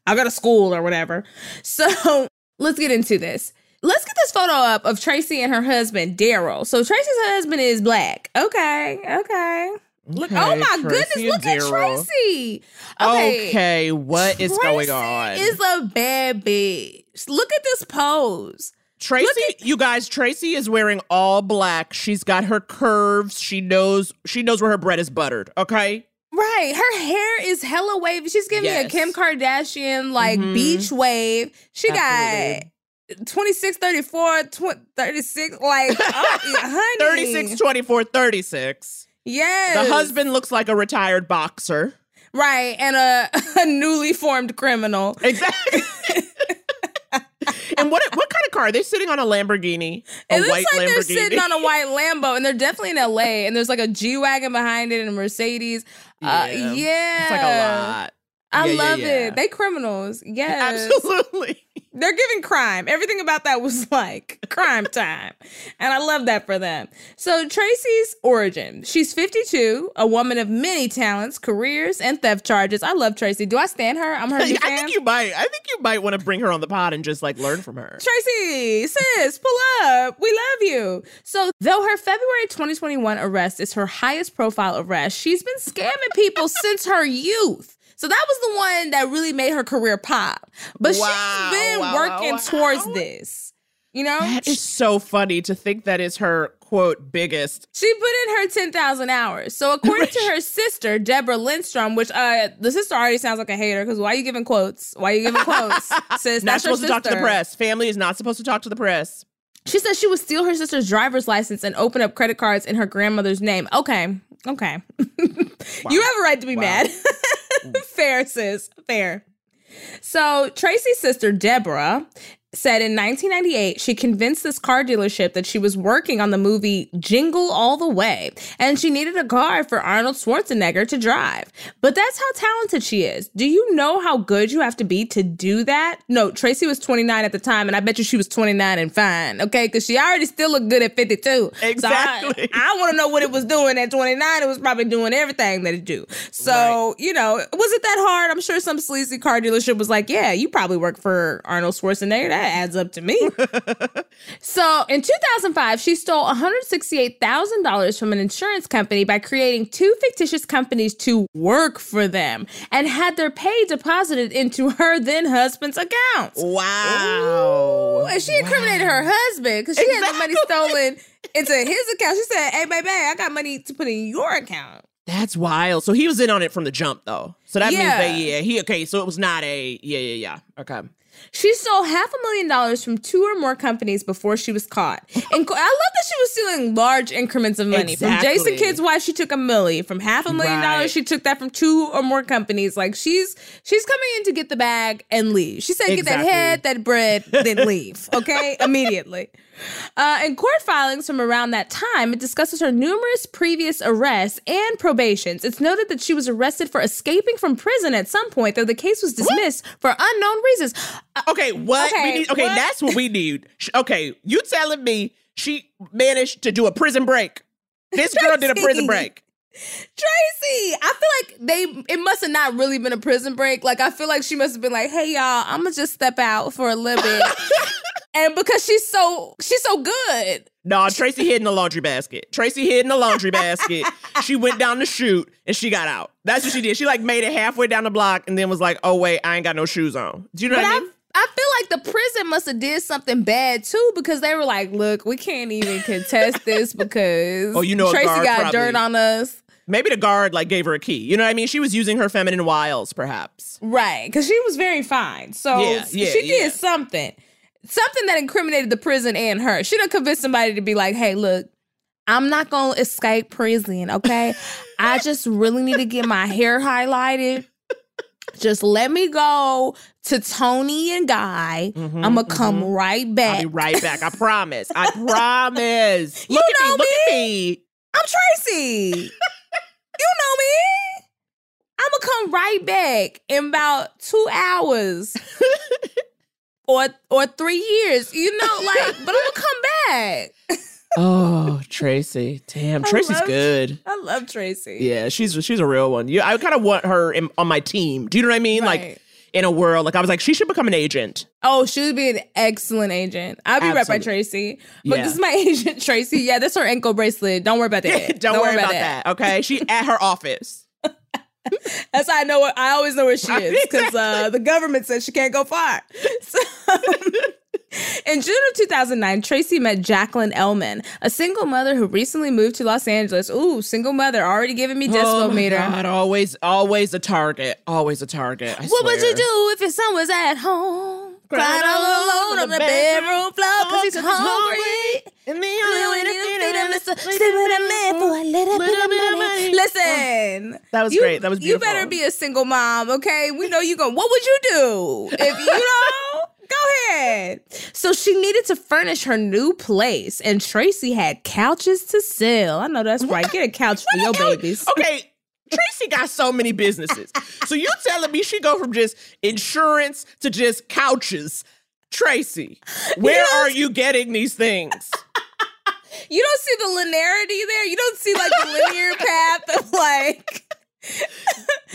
I'll go to school or whatever. So, let's get into this. Let's get this photo up of Tracy and her husband, Daryl. So, Tracy's husband is black. Okay, okay. Look! Okay, oh my Tracy goodness! Look at Tracy. Okay, okay what is Tracy going on? Is a bad bitch. Look at this pose. Tracy, at- you guys. Tracy is wearing all black. She's got her curves. She knows. She knows where her bread is buttered. Okay. Right. Her hair is hella wavy. She's giving yes. me a Kim Kardashian like mm-hmm. beach wave. She Absolutely. got. twenty-six, thirty-four, thirty-six Like, oh, honey. thirty-six, twenty-four, thirty-six Yes. The husband looks like a retired boxer. Right. And a, a newly formed criminal. Exactly. And what what kind of car? Are they sitting on a Lamborghini? A it looks white like Lamborghini. They're sitting on a white Lambo, and they're definitely in L A. And there's like a G-Wagon behind it and a Mercedes. Yeah. Uh, yeah. It's like a lot. I yeah, love yeah, yeah. it. They criminals. Yes. Absolutely. They're giving crime. Everything about that was like crime time. And I love that for them. So Tracy's origin. She's fifty-two, a woman of many talents, careers, and theft charges. I love Tracy. Do I stand her? I'm her new fan. I think you might. I think you might want to bring her on the pod and just like learn from her. Tracy, sis, pull up. We love you. So though her February twenty twenty-one arrest is her highest profile arrest, she's been scamming people since her youth. So that was the one that really made her career pop. But wow, she's been wow, working wow. towards How? this. You know? That is so funny to think that is her, quote, biggest. She put in her ten thousand hours. So according to her sister, Deborah Lindstrom, which uh, the sister already sounds like a hater, because why are you giving quotes? Why are you giving quotes? Sis, not that's supposed to talk to the press. Family is not supposed to talk to the press. She said she would steal her sister's driver's license and open up credit cards in her grandmother's name. Okay. Okay. Wow. You have a right to be wow. mad. Fair, sis. Fair. So Tracy's sister, Deborah, said in nineteen ninety-eight, she convinced this car dealership that she was working on the movie Jingle All the Way, and she needed a car for Arnold Schwarzenegger to drive. But that's how talented she is. Do you know how good you have to be to do that? No, Tracy was twenty-nine at the time, and I bet you she was twenty-nine and fine, okay? Because she already still looked good at fifty-two. Exactly. So I, I want to know what it was doing at twenty-nine. It was probably doing everything that it do. So, right. you know, was it that hard? I'm sure some sleazy car dealership was like, yeah, you probably work for Arnold Schwarzenegger. That adds up to me. So in two thousand five, she stole one hundred sixty-eight thousand dollars from an insurance company by creating two fictitious companies to work for them and had their pay deposited into her then husband's accounts. Wow. Ooh. And she incriminated wow. her husband because she exactly. had the money stolen into his account. She said, hey, baby, I got money to put in your account. That's wild. So he was in on it from the jump, though. So that yeah. means that, yeah, he, okay, so it was not a, yeah, yeah, yeah. Okay. She stole half a million dollars from two or more companies before she was caught. And I love that she was stealing large increments of money. Exactly. From Jason Kidd's wife, she took a million. From half a million right. dollars, she took that from two or more companies. Like, she's she's coming in to get the bag and leave. She said, exactly. get that head, that bread, then leave. Okay? Immediately. Uh, in court filings from around that time, it discusses her numerous previous arrests and probations. It's noted that she was arrested for escaping from prison at some point, though the case was dismissed what? for unknown reasons. Uh, okay, what? Okay, we need, okay what? that's what we need. Okay, you telling me she managed to do a prison break. This girl did a prison break. Tracy, I feel like they it must have not really been a prison break. Like, I feel like she must have been like, hey, y'all, I'm going to just step out for a little bit. And because she's so she's so good. Nah, Tracy hid in the laundry basket. Tracy hid in the laundry basket. She went down the chute and she got out. That's what she did. She like made it halfway down the block and then was like, oh, wait, I ain't got no shoes on. Do you know but what I mean? I feel like the prison must have did something bad, too, because they were like, look, we can't even contest this because oh, you know, Tracy got probably. dirt on us. Maybe the guard, like, gave her a key. You know what I mean? She was using her feminine wiles, perhaps. Right, because she was very fine. So yeah, yeah, she yeah. did something. Something that incriminated the prison and her. She done convinced somebody to be like, hey, look, I'm not going to escape prison, okay? I just really need to get my hair highlighted. Just let me go to Tony and Guy. Mm-hmm, I'm going to come mm-hmm. right back. I'll be right back. I promise. I promise. Look you know at me. me. Look at me. I'm Tracy. You know me. I'm going to come right back in about two hours or or three years. You know, like, but I'm going to come back. Oh, Tracy. Damn, I Tracy's love, good. I love Tracy. Yeah, she's she's a real one. Yeah, I kind of want her in, on my team. Do you know what I mean? Right. Like, in a world, like, I was like, she should become an agent. Oh, she would be an excellent agent. I'll be Absolutely. right by Tracy. But yeah. this is my agent, Tracy. Yeah, that's her ankle bracelet. Don't worry about that. Don't, Don't worry about, about that. that, okay? She at her office. That's how I know. I always know where she is because uh, the government says she can't go far. So... In June of two thousand nine, Tracy met Jacqueline Ellman, a single mother who recently moved to Los Angeles. Ooh, single mother, already giving me disco oh meter. God, always, always a target. Always a target, I What swear. would you do if your son was at home? Cried all alone on the bedroom floor because he's hungry. And me, I need to feed him. Sleep with a man for a little bit of money. Listen. That was great. That was beautiful. You better be a single mom, okay? We know you going, what would you do if you know? Go ahead. So she needed to furnish her new place, and Tracy had couches to sell. I know that's right. Get a couch for your babies. Okay, Tracy got so many businesses. So you telling me she go from just insurance to just couches. Tracy, where you know, are you getting these things? You don't see the linearity there? You don't see, like, the linear path of, like,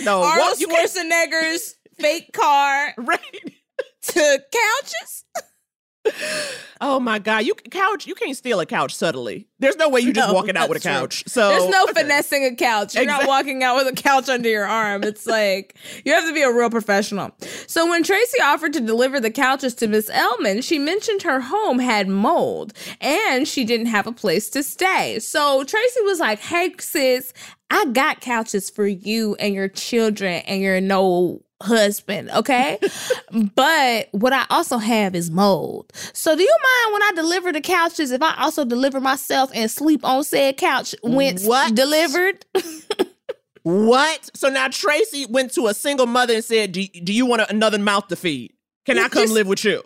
no, Arnold Schwarzenegger's fake car. Right. To couches? Oh my God, you couch, you can't steal a couch subtly. There's no way you're just no, walking out with a couch. True. So there's no finessing a couch. You're exactly. not walking out with a couch under your arm. It's like, you have to be a real professional. So when Tracy offered to deliver the couches to Miss Ellman, she mentioned her home had mold and she didn't have a place to stay. So Tracy was like, hey sis, I got couches for you and your children and your no husband, okay? But what I also have is mold. So do you mind when I deliver the couches if I also deliver myself and sleep on said couch when what? delivered? What? So now Tracy went to a single mother and said, do, do you want another mouth to feed? Can I come Just- live with you?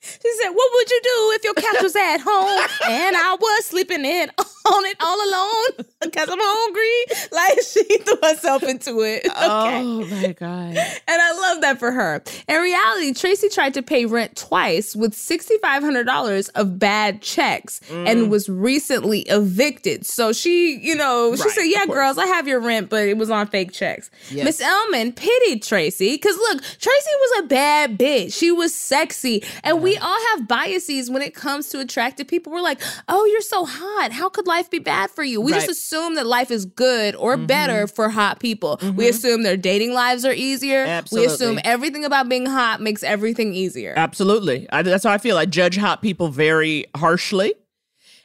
She said, what would you do if your couch was at home and I was sleeping in on it all alone because I'm hungry? Like, she threw herself into it. Okay. Oh, my God. And I love that for her. In reality, Tracy tried to pay rent twice with six thousand five hundred dollars of bad checks mm. and was recently evicted. So she, you know, she right, said, yeah, girls, I have your rent, but it was on fake checks. Yes. Miss Ellman pitied Tracy because, look, Tracy was a bad bitch. She was sexy. And we We all have biases when it comes to attractive people. We're like, oh, you're so hot. How could life be bad for you? We right. just assume that life is good or mm-hmm. better for hot people. Mm-hmm. We assume their dating lives are easier. Absolutely. We assume everything about being hot makes everything easier. Absolutely. I, that's how I feel. I judge hot people very harshly.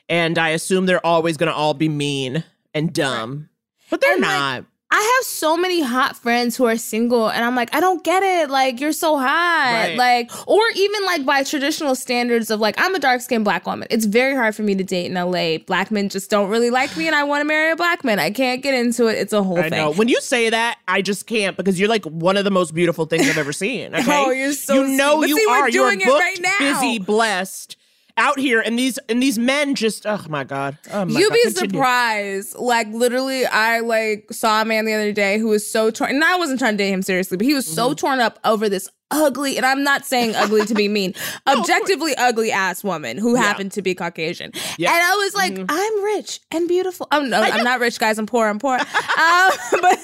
And I assume they're always going to all be mean and dumb. Right. But they're and not. Like, I have so many hot friends who are single and I'm like, I don't get it. Like, you're so hot. Right. Like, or even like by traditional standards of like, I'm a dark-skinned black woman. It's very hard for me to date in L A. Black men just don't really like me and I want to marry a black man. I can't get into it. It's a whole I thing. I know. When you say that, I just can't because you're like one of the most beautiful things I've ever seen. Okay? Oh, you're so You know sweet. You see, are. You're booked, right now. busy, blessed. Out here, and these and these men just, oh my God. Oh my You'd God. be Continue. surprised. Like, literally, I like saw a man the other day who was so torn. And I wasn't trying to date him seriously, but he was mm-hmm. so torn up over this ugly, and I'm not saying ugly to be mean, objectively no, ugly ass woman who yeah. happened to be Caucasian. Yeah. And I was like, mm-hmm. I'm rich and beautiful. Oh, no, I'm not rich, guys. I'm poor. I'm poor. um, but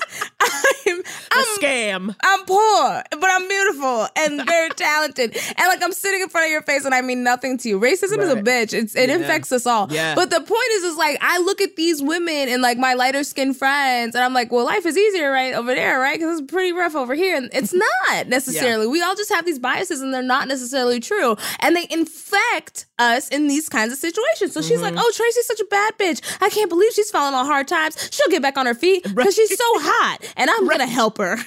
I'm, I'm a scam. I'm poor, but I'm beautiful and very talented. And like, I'm sitting in front of your face and I mean nothing to you. Racism right. is a bitch. It's, it yeah. infects us all. Yeah. But the point is, is like, I look at these women and like my lighter skinned friends and I'm like, well, life is easier right over there, right? Because it's pretty rough over here. And it's not necessarily. Yeah. We We all just have these biases and they're not necessarily true. And they infect us in these kinds of situations. So mm-hmm. she's like, oh, Tracy's such a bad bitch. I can't believe she's falling on hard times. She'll get back on her feet because right. she's so hot. And I'm right. going to help her.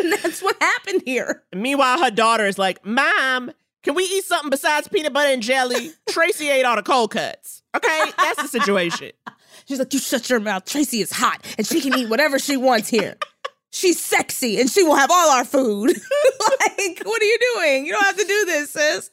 And that's what happened here. Meanwhile, her daughter is like, Mom, can we eat something besides peanut butter and jelly? Tracy ate all the cold cuts. Okay, that's the situation. She's like, you shut your mouth. Tracy is hot and she can eat whatever she wants here. She's sexy and she will have all our food. Like, what are you doing? You don't have to do this, sis.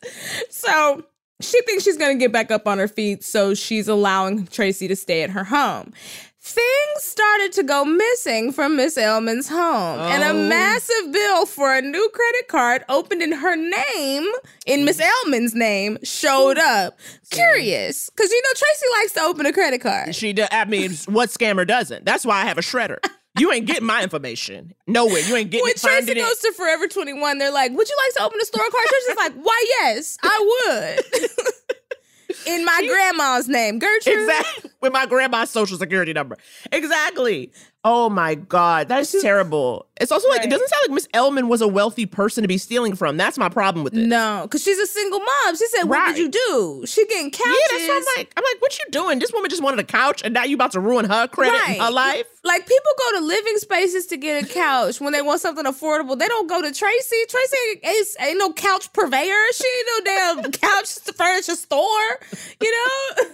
So she thinks she's going to get back up on her feet. So she's allowing Tracy to stay at her home. Things started to go missing from Miss Ellman's home. Oh. And a massive bill for a new credit card opened in her name, in Miss Ellman's name, showed up. Curious. Because, you know, Tracy likes to open a credit card. She does. I mean, what scammer doesn't? That's why I have a shredder. You ain't getting my information. Nowhere. You ain't getting it. When Tracy goes to Forever twenty-one, they're like, would you like to open a store in Carthage? She's like, why, yes, I would. In my she, grandma's name, Gertrude. Exactly. With my grandma's social security number. Exactly. Oh, my God. That is terrible. It's also like, right. it doesn't sound like Miss Ellman was a wealthy person to be stealing from. That's my problem with it. No, because she's a single mom. She said, what right. did you do? She getting couches. Yeah, that's what I'm like. I'm like, what you doing? This woman just wanted a couch, and now you about to ruin her credit right. and her life? Like, people go to living spaces to get a couch when they want something affordable. They don't go to Tracy. Tracy ain't, ain't no couch purveyor. She ain't no damn couch furniture store, you know?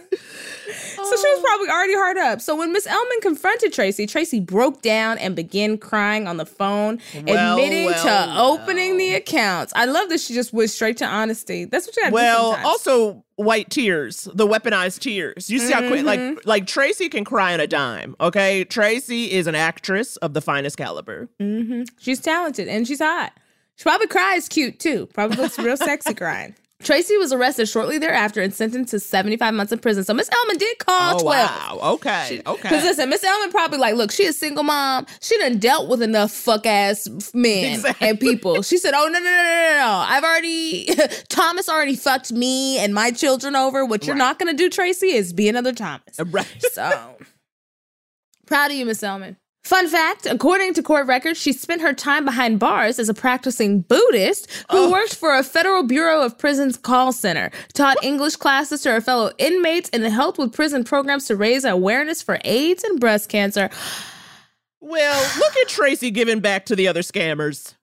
So she was probably already hard up. So when Miss Ellman confronted Tracy, Tracy broke down and began crying on the phone, well, admitting well, to well. opening the accounts. I love that she just went straight to honesty. That's what you have well, to do sometimes. Also, white tears, the weaponized tears. You see mm-hmm. how quick, like, like Tracy can cry on a dime, okay? Tracy is an actress of the finest caliber. Mm-hmm. She's talented and she's hot. She probably cries cute, too. Probably looks real sexy crying. Tracy was arrested shortly thereafter and sentenced to seventy-five months in prison. So Miss Ellman did call oh, twelve. Oh, wow. Okay. She, okay. Because listen, Miss Ellman probably like, look, she a single mom. She done dealt with enough fuck-ass men exactly. and people. She said, oh, no, no, no, no, no. I've already, Thomas already fucked me and my children over. What you're right. not going to do, Tracy, is be another Thomas. Right. So, proud of you, Miss Ellman. Fun fact, according to court records, she spent her time behind bars as a practicing Buddhist who oh. worked for a Federal Bureau of Prisons call center, taught what? English classes to her fellow inmates, and helped with prison programs to raise awareness for AIDS and breast cancer. Well, look at Tracy giving back to the other scammers.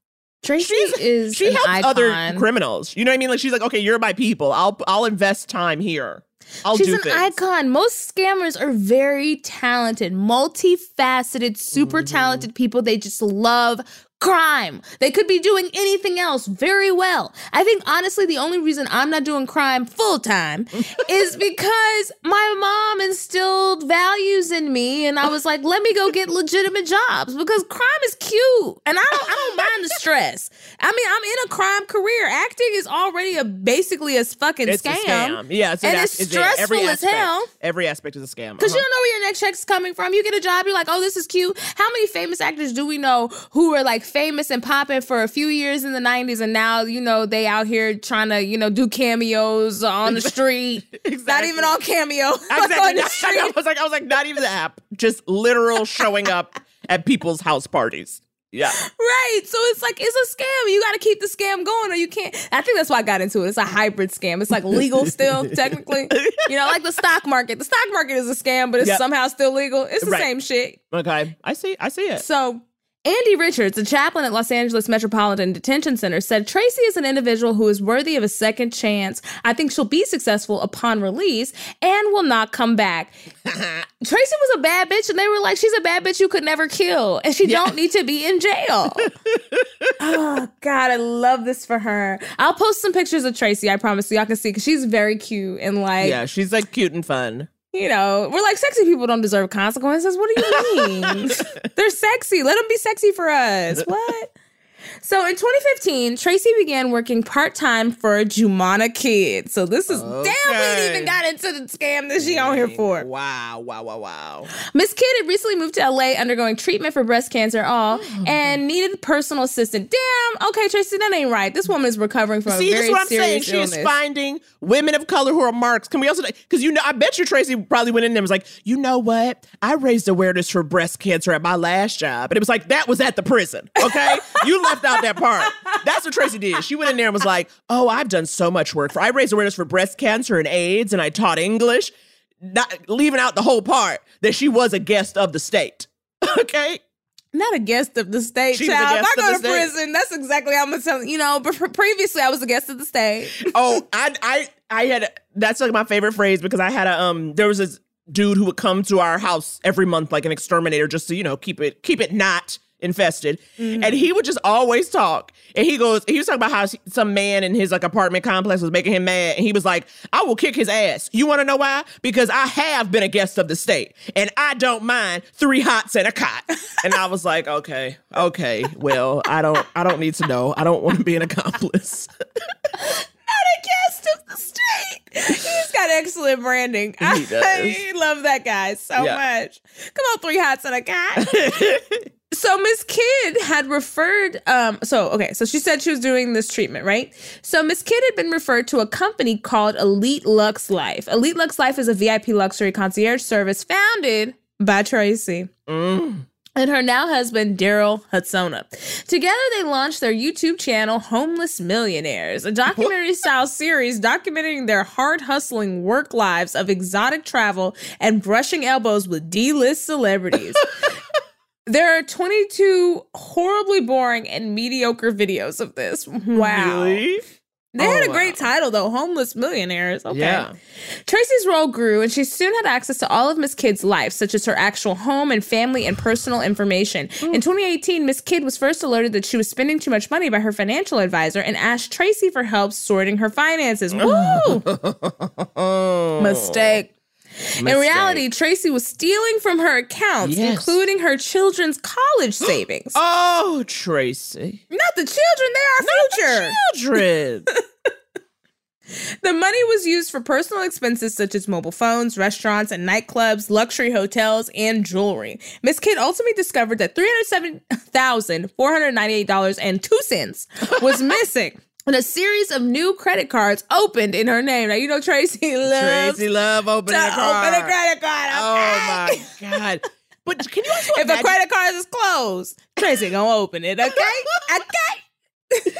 Tracy She's, is She helps icon. Other criminals. You know what I mean? Like, she's like, okay, you're my people. I'll I'll invest time here. I'll She's do an things. icon. Most scammers are very talented, multifaceted, super talented people. They just love crime. They could be doing anything else very well. I think, honestly, the only reason I'm not doing crime full time is because my mom instilled values in me, and I was like, let me go get legitimate jobs because crime is cute, and I don't, I don't mind the stress. I mean, I'm in a crime career. Acting is already a basically a fucking it's scam. It's a scam. Yeah, it's an and a, it's, it's stressful every as aspect, hell. Every aspect is a scam. Because uh-huh. you don't know where your next check's coming from. You get a job, you're like, oh, this is cute. How many famous actors do we know who are like famous and popping for a few years in the nineties, and now, you know, they out here trying to, you know, do cameos on the street. Exactly. Not even on Cameo. Exactly. on the street. I was like, I was like, not even the app. Just literal showing up at people's house parties. Yeah. Right. So it's like, it's a scam. You got to keep the scam going or you can't. I think that's why I got into it. It's a hybrid scam. It's like legal still, technically. You know, like the stock market. The stock market is a scam, but it's yep. somehow still legal. It's the right. same shit. Okay. I see. I see it. So Andy Richards, a chaplain at Los Angeles Metropolitan Detention Center, said, Tracy is an individual who is worthy of a second chance. I think she'll be successful upon release and will not come back. Tracy was a bad bitch, and they were like, she's a bad bitch you could never kill, and she yeah. don't need to be in jail. Oh, God, I love this for her. I'll post some pictures of Tracy, I promise, so y'all can see, because she's very cute and like... Yeah, she's like cute and fun. You know, we're like, sexy people don't deserve consequences. What do you mean? They're sexy. Let them be sexy for us. What? So in twenty fifteen, Tracy began working part-time for Jumana Kidd. So this is, okay. damn, we ain't even got into the scam that she on here for. Wow, wow, wow, wow. Miss Kidd had recently moved to L A undergoing treatment for breast cancer all and needed a personal assistant. Damn, okay, Tracy, that ain't right. This woman is recovering from See, a very serious illness. See, that's what I'm saying. Illness. She is finding women of color who are marks. Can we also, because you know, I bet you Tracy probably went in there and was like, you know what? I raised awareness for breast cancer at my last job. And it was like, that was at the prison, okay? You left out that part. That's what Tracy did. She went in there and was like, oh, I've done so much work. For I raised awareness for breast cancer and AIDS, and I taught English. Not leaving out the whole part that she was a guest of the state. Okay? Not a guest of the state, she child. If I go to state. prison, that's exactly how I'm going to tell you. You know, but previously I was a guest of the state. Oh, I I, I had, a, that's like my favorite phrase because I had a, um, there was this dude who would come to our house every month like an exterminator just to, you know, keep it, keep it not infested. Mm-hmm. And he would just always talk. And he goes, he was talking about how some man in his like apartment complex was making him mad. And he was like, I will kick his ass. You want to know why? Because I have been a guest of the state and I don't mind three hots and a cot. And I was like, okay, okay. Well, I don't, I don't need to know. I don't want to be an accomplice. Not a guest of the state. He's got excellent branding. He does. I love that guy so yeah. much. Come on, three hots and a cot. So Miss Kidd had referred, um, so, okay, so she said she was doing this treatment, right? So Miss Kidd had been referred to a company called Elite Lux Life. Elite Lux Life is a V I P luxury concierge service founded by Tracy. Mm. And her now husband, Daryl Hudsona. Together, they launched their YouTube channel, Homeless Millionaires, a documentary-style series documenting their hard-hustling work lives of exotic travel and brushing elbows with D-list celebrities. There are twenty-two horribly boring and mediocre videos of this. Wow. Really? They oh, had a great wow. title, though. Homeless Millionaires. Okay. Yeah. Tracy's role grew, and she soon had access to all of Miss Kidd's life, such as her actual home and family and personal information. Mm. In twenty eighteen, Miss Kidd was first alerted that she was spending too much money by her financial advisor and asked Tracy for help sorting her finances. Woo! Mistake. Mistake. In reality, Tracy was stealing from her accounts, yes. including her children's college savings. Oh, Tracy. Not the children, they are future. Not the children. The money was used for personal expenses such as mobile phones, restaurants and nightclubs, luxury hotels, and jewelry. Miss Kidd ultimately discovered that three hundred seven thousand four hundred ninety-eight dollars and two cents was missing when a series of new credit cards opened in her name. Now, you know Tracy loves Tracy love opening a card. Open a credit card. Okay? Oh, my God. But can you also imagine? If a credit card is closed, Tracy gonna open it, okay? Okay?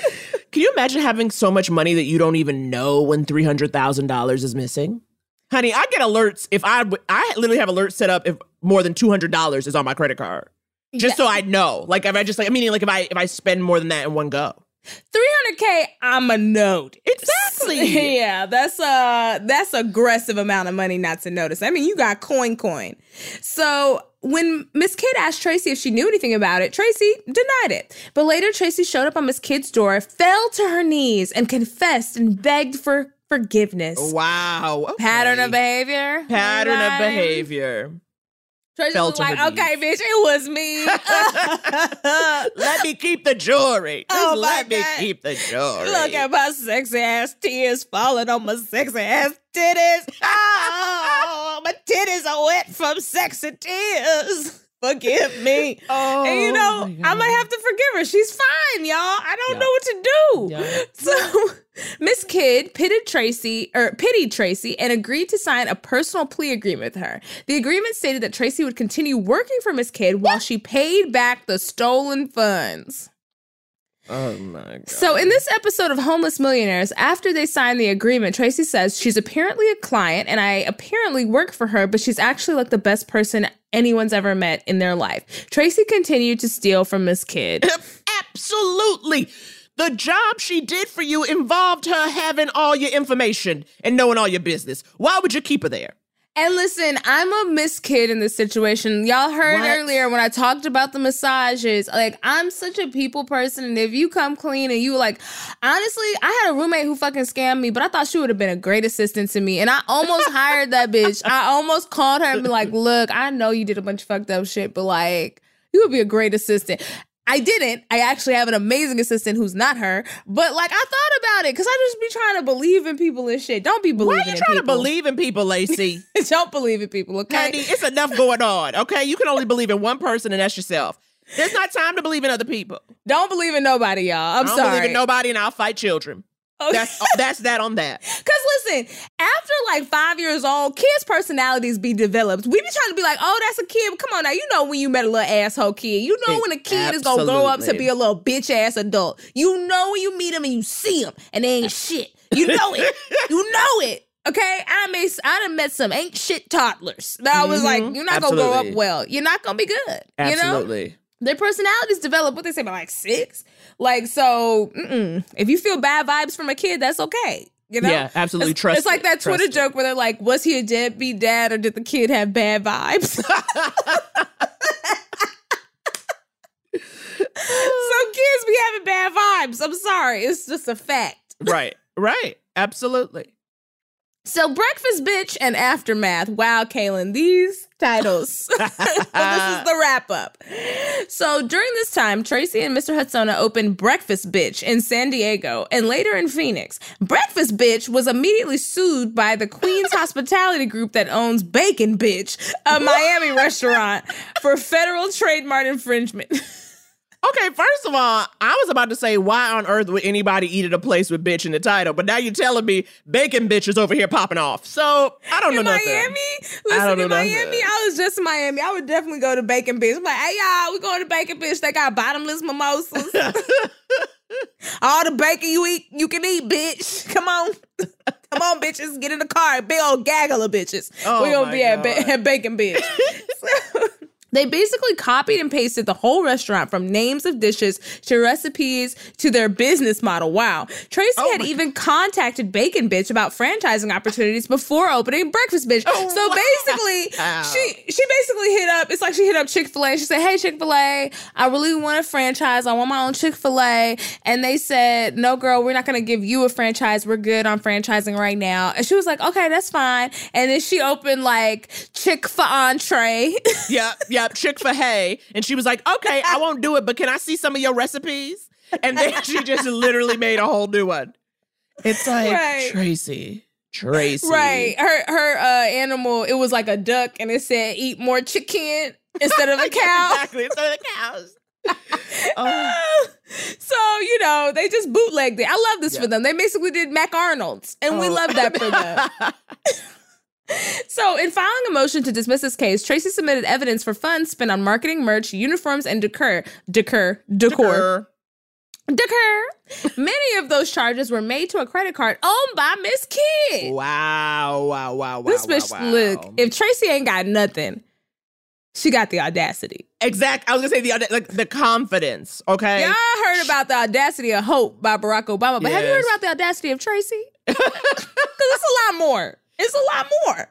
Can you imagine having so much money that you don't even know when three hundred thousand dollars is missing? Honey, I get alerts if I, I literally have alerts set up if more than two hundred dollars is on my credit card. Just yes. so I know. Like, if I just, like, I mean, like, if I, if I spend more than that in one go. three hundred K, I'm a note. Exactly. Yeah, that's a, that's aggressive amount of money not to notice. I mean, you got coin coin. So when Miss Kidd asked Tracy if she knew anything about it, Tracy denied it. But later, Tracy showed up on Miss Kidd's door, fell to her knees, and confessed and begged for forgiveness. Wow. Okay. Pattern of behavior. Pattern right. of behavior. Tracy fell was like, okay, knees. Bitch, it was me. Let me keep the jewelry. Just oh let God. me keep the jewelry. Look at my sexy ass tears falling on my sexy ass titties. Oh, my titties are wet from sexy tears. Forgive me. Oh, and you know, I might have to forgive her. She's fine, y'all. I don't yep. know what to do. Yep. So Miss Kidd pitted Tracy, or pitied Tracy and agreed to sign a personal plea agreement with her. The agreement stated that Tracy would continue working for Miss Kidd while she paid back the stolen funds. Oh, my God. So in this episode of Homeless Millionaires, after they sign the agreement, Tracy says, she's apparently a client and I apparently work for her, but she's actually like the best person anyone's ever met in their life. Tracy continued to steal from Miss Kidd. Absolutely. The job she did for you involved her having all your information and knowing all your business. Why would you keep her there? And listen, I'm a Miss Kid in this situation. Y'all heard what? earlier when I talked about the massages. Like, I'm such a people person. And if you come clean and you like, honestly, I had a roommate who fucking scammed me, but I thought she would have been a great assistant to me. And I almost hired that bitch. I almost called her and be like, look, I know you did a bunch of fucked up shit, but like, you would be a great assistant. I didn't. I actually have an amazing assistant who's not her. But, like, I thought about it because I just be trying to believe in people and shit. Don't be believing in people. Why are you trying people. to believe in people, Lacey? Don't believe in people, okay? Honey, it's enough going on, okay? You can only believe in one person, and that's yourself. There's not time to believe in other people. Don't believe in nobody, y'all. I'm sorry. I don't sorry. believe in nobody, and I'll fight children. Okay. That's, that's that on that. Because listen, after like five years old, kids' personalities be developed. We be trying to be like, oh, that's a kid. Come on now. You know when you met a little asshole kid. You know it, when a kid absolutely. is going to grow up to be a little bitch ass adult. You know when you meet him and you see him and they ain't shit. You know it. You know it. Okay? I, may, I done met some ain't shit toddlers that I was mm-hmm. like, you're not going to grow up well. You're not going to be good. Absolutely. You know? Their personalities develop, what they say, about like six? Like, so, mm-mm. if you feel bad vibes from a kid, that's okay. You know? Yeah, absolutely. It's, trust It's like that Twitter it. joke where they're like, was he a deadbeat dad or did the kid have bad vibes? Some kids be having bad vibes. I'm sorry. It's just a fact. Right. Right. Absolutely. So, Breakfast Bitch and Aftermath. Wow, Kaylin, these titles. So this is the wrap-up. So, during this time, Tracy and Mister Hudson opened Breakfast Bitch in San Diego and later in Phoenix. Breakfast Bitch was immediately sued by the Queens Hospitality Group that owns Bacon Bitch, a Miami restaurant, for federal trademark infringement. Okay, first of all, I was about to say, why on earth would anybody eat at a place with bitch in the title? But now you're telling me Bacon Bitch is over here popping off. So, I don't in know Miami, nothing. Listen, I don't in know Miami? Listen, in Miami, I was just in Miami. I would definitely go to Bacon Bitch. I'm like, hey, y'all, we're going to Bacon Bitch. They got bottomless mimosas. All the bacon you eat, you can eat, bitch. Come on. Come on, bitches. Get in the car. Big old gaggle of bitches. Oh, we're going to be at, ba- at Bacon Bitch. So... They basically copied and pasted the whole restaurant from names of dishes to recipes to their business model. Wow. Tracy oh had even contacted Bacon Bitch about franchising opportunities before opening Breakfast Bitch. Oh, so wow. basically, Ow. she she basically hit up, it's like she hit up Chick-fil-A. She said, hey, Chick-fil-A, I really want a franchise. I want my own Chick-fil-A. And they said, no, girl, we're not going to give you a franchise. We're good on franchising right now. And she was like, okay, that's fine. And then she opened like Chick-fil-Entree. Yeah, yeah. Chick-fil-A, and she was like, okay, I won't do it, but can I see some of your recipes? And then she just literally made a whole new one. It's like, right. Tracy. Tracy. Right. Her her uh, animal, it was like a duck, and it said, eat more chicken instead of a cow. Exactly, instead of the cows. Oh. So, you know, they just bootlegged it. I love this yeah. for them. They basically did Mac Arnold's, and oh. we love that for them. So, in filing a motion to dismiss this case, Tracy submitted evidence for funds spent on marketing, merch, uniforms, and decor. Decor. Decor. Decor. Many of those charges were made to a credit card owned by Miss Kidd. Wow, wow, wow, wow, this bitch, wow, wow. Look, if Tracy ain't got nothing, she got the audacity. Exactly. I was going to say the like the confidence, okay? Y'all heard about the audacity of hope by Barack Obama, but yes. have you heard about the audacity of Tracy? Because it's a lot more. It's a lot more.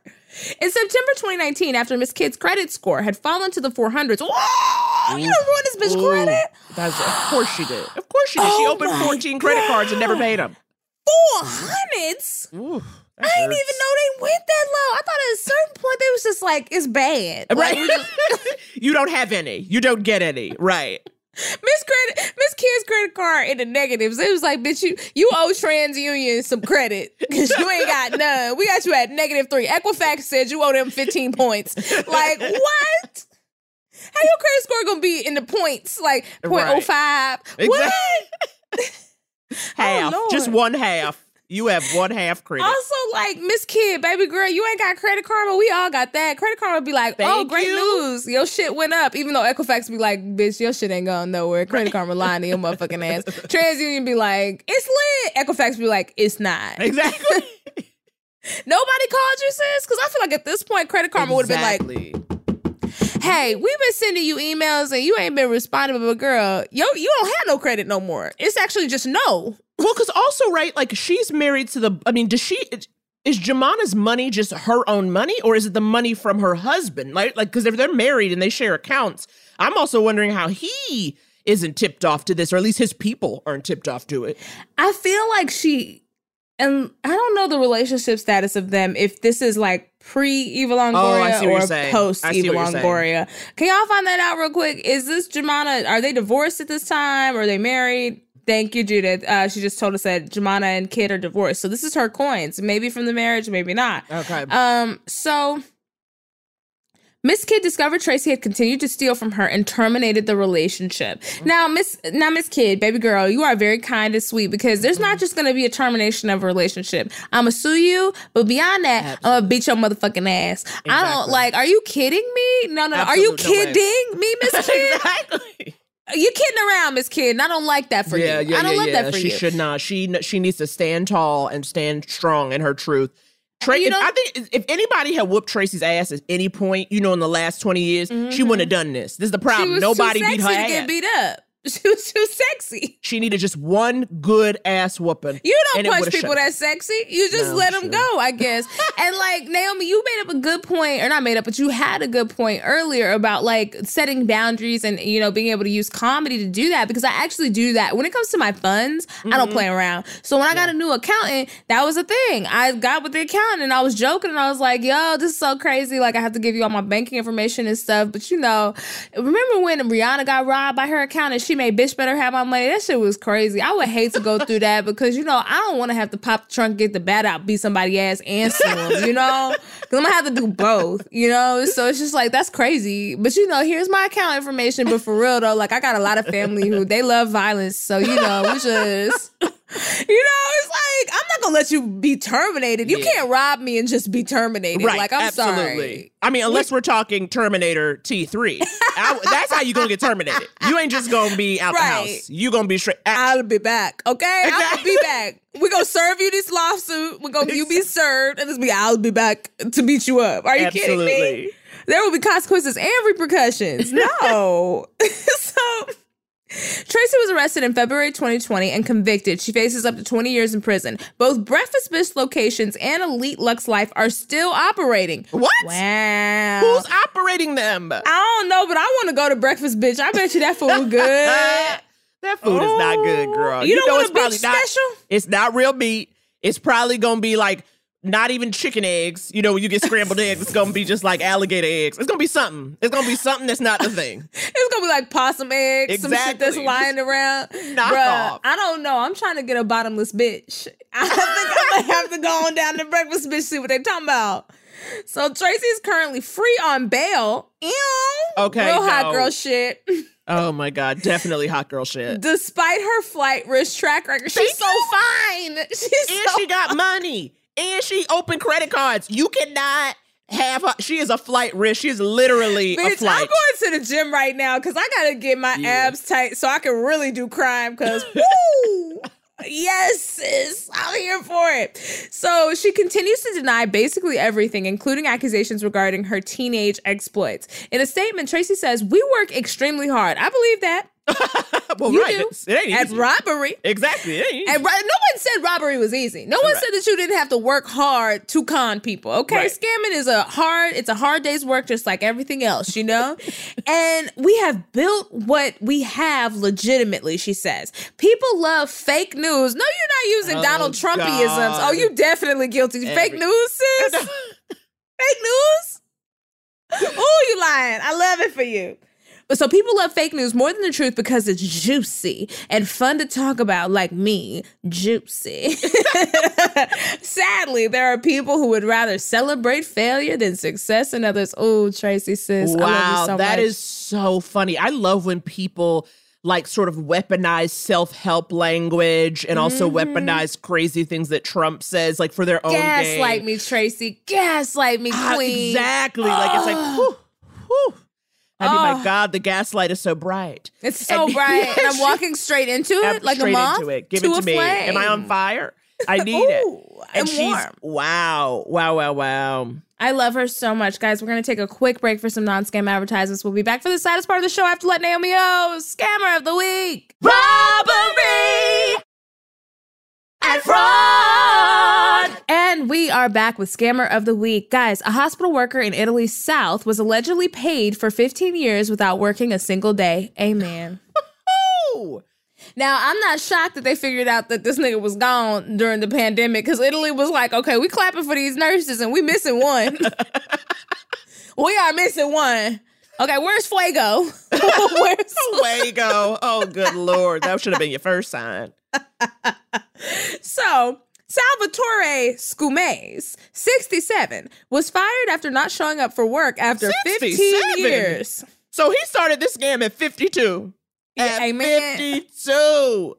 In September twenty nineteen, after Miss Kidd's credit score had fallen to the four hundreds. Whoa! You done ruined this bitch Ooh. credit? That's, of course she did. Of course she did. Oh, she opened fourteen God. credit cards and never paid them. four hundreds? Ooh. I hurts. didn't even know they went that low. I thought at a certain point they was just like, it's bad. Right. Like, just, you don't have any. You don't get any. Right. Miss Credit, Miss Kidd's credit card in the negatives. It was like, bitch, you, you owe TransUnion some credit because you ain't got none. We got you at negative three. Equifax said you owe them fifteen points. Like, what? How your credit score gonna be in the points? Like point oh five? Right. Exactly. What? Half. Oh, just one half. You have one half credit. Also, like, Miss Kidd, baby girl, you ain't got Credit Karma. We all got that. Credit Karma would be like, Thank oh, great you. news. Your shit went up. Even though Equifax be like, bitch, your shit ain't going nowhere. Credit right. Karma lying to your motherfucking ass. TransUnion be like, it's lit. Equifax be like, it's not. Exactly. Nobody called you, sis? Because I feel like at this point, Credit Karma exactly. would have been like, hey, we've been sending you emails and you ain't been responding, but girl, yo, you don't have no credit no more. It's actually just no. Well, because also, right, like, she's married to the, I mean, does she, is Jumana's money just her own money, or is it the money from her husband? Like, like, because if they're married and they share accounts, I'm also wondering how he isn't tipped off to this, or at least his people aren't tipped off to it. I feel like she, and I don't know the relationship status of them, if this is, like, pre-Eva Longoria oh, or post-Eva Longoria. Can y'all find that out real quick? Is this Jumana, are they divorced at this time, or are they married? Thank you, Judith. Uh, she just told us that Jumana and Kid are divorced. So this is her coins, maybe from the marriage, maybe not. Okay. Um. So Miss Kidd discovered Tracy had continued to steal from her and terminated the relationship. Mm-hmm. Now, Miss now Miss Kidd, baby girl, you are very kind and sweet, because there's mm-hmm. not just going to be a termination of a relationship. I'm going to sue you, but beyond that, Absolutely. I'm going to beat your motherfucking ass. Exactly. I don't, like, are you kidding me? No, no, Absolute are you no kidding way. me, Miss Kidd? Exactly. You're kidding around, Miss Kidd, and I don't like that for yeah, you. Yeah, I don't yeah, love yeah. that for she you. She should not. She she needs to stand tall and stand strong in her truth. Tra- if, I think if anybody had whooped Tracy's ass at any point, you know, in the last twenty years, mm-hmm. she wouldn't have done this. This is the problem. She was Nobody too sexy beat her to ass. Get beat up. She was too sexy. She needed just one good ass whooping. You don't punch people that sexy. You just no, let them sure. go, I guess. And like, Naomi, you made up a good point, or not made up, but you had a good point earlier about like setting boundaries and, you know, being able to use comedy to do that, because I actually do that. When it comes to my funds, mm-hmm. I don't play around. So when I got yeah. a new accountant, that was a thing. I got with the accountant and I was joking and I was like, yo, this is so crazy. Like, I have to give you all my banking information and stuff. But you know, remember when Rihanna got robbed by her accountant? She made bitch better have my money. That shit was crazy. I would hate to go through that, because, you know, I don't want to have to pop the trunk, get the bat out, beat somebody's ass and sue them, you know? Because I'm going to have to do both, you know? So it's just like, that's crazy. But, you know, here's my account information. But for real, though, like, I got a lot of family who, they love violence. So, you know, we just... You know, it's like, I'm not going to let you be terminated. You yeah. can't rob me and just be terminated. Right. Like, I'm Absolutely. sorry. I mean, unless we're talking Terminator T three. I, that's how you going to get terminated. You ain't just going to be out right. the house. You going to be straight. I'll be back, okay? Exactly. I'll be back. We're going to serve you this lawsuit. We're going to you be served. And it's be, I'll be back to beat you up. Are you Absolutely. kidding me? There will be consequences and repercussions. No. So... Tracy was arrested in February twenty twenty and convicted. She faces up to twenty years in prison. Both Breakfast Bitch locations and Elite Lux Life are still operating. What? Wow. Who's operating them? I don't know, but I want to go to Breakfast Bitch. I bet you that food was good. That food oh. is not good, girl. You, you don't know want it's a bitch special? Not, it's not real meat. It's probably going to be like not even chicken eggs. You know, when you get scrambled eggs, it's going to be just like alligator eggs. It's going to be something. It's going to be something that's not the thing. It's going to be like possum eggs, exactly. Some shit that's lying around. Knock Bruh, off. I don't know. I'm trying to get a bottomless bitch. I don't think I'm going to have to go on down to Breakfast Bitch, see what they talking about. So Tracy is currently free on bail. Ew. Okay. Real no. hot girl shit. Oh my God, definitely hot girl shit. Despite her flight risk track record, Thank she's so you. fine. She's and so she got fine. money. And she opened credit cards. You cannot have her. She is a flight risk. She is literally Bitch, a flight. I'm going to the gym right now because I got to get my yeah. abs tight so I can really do crime because, woo! Yes, sis, I'm here for it. So she continues to deny basically everything, including accusations regarding her teenage exploits. In a statement, Tracy says, "We work extremely hard." I believe that. Well, you right. do. It ain't easy. At robbery. Exactly. It ain't easy. At, no one said robbery was easy. No one right. said that you didn't have to work hard to con people. Okay. Right. Scamming is a hard, it's a hard day's work, just like everything else, you know? And we have built what we have legitimately, she says. People love fake news. No, you're not using oh, Donald Trumpisms. God. Oh, you definitely guilty. Every- fake news, sis? Fake news? Oh, you lying. I love it for you. So people love fake news more than the truth because it's juicy and fun to talk about, like me, juicy. Sadly, there are people who would rather celebrate failure than success in others. Oh, Tracy, sis, wow, I love you so much. Wow, that is so funny. I love when people like sort of weaponize self-help language and also mm-hmm. weaponize crazy things that Trump says, like for their own Gaslight game. Gaslight me, Tracy. Gaslight me, queen. Uh, exactly. Oh. Like it's like, whew, whew. I mean, oh. my God, the gaslight is so bright. It's so and, bright. Yeah, and I'm walking straight into it I'm like a moth. Into it. Give to it to me. Flame. Am I on fire? I need Ooh, it. And I'm she's, warm. Wow. Wow, wow, wow. I love her so much. Guys, we're going to take a quick break for some non-scam advertisements. We'll be back for the saddest part of the show after Let Naomi O, Scammer of the Week. Robbery and fraud. And we are back with Scammer of the Week. Guys, a hospital worker in Italy's South was allegedly paid for fifteen years without working a single day. Amen. Now, I'm not shocked that they figured out that this nigga was gone during the pandemic because Italy was like, okay, we clapping for these nurses and we missing one. We are missing one. Okay, where's Fuego? Where's Fuego? Oh, good Lord. That should have been your first sign. So, Salvatore Scumes, sixty-seven, was fired after not showing up for work after fifteen years. So he started this scam at fifty-two. At Amen. fifty-two.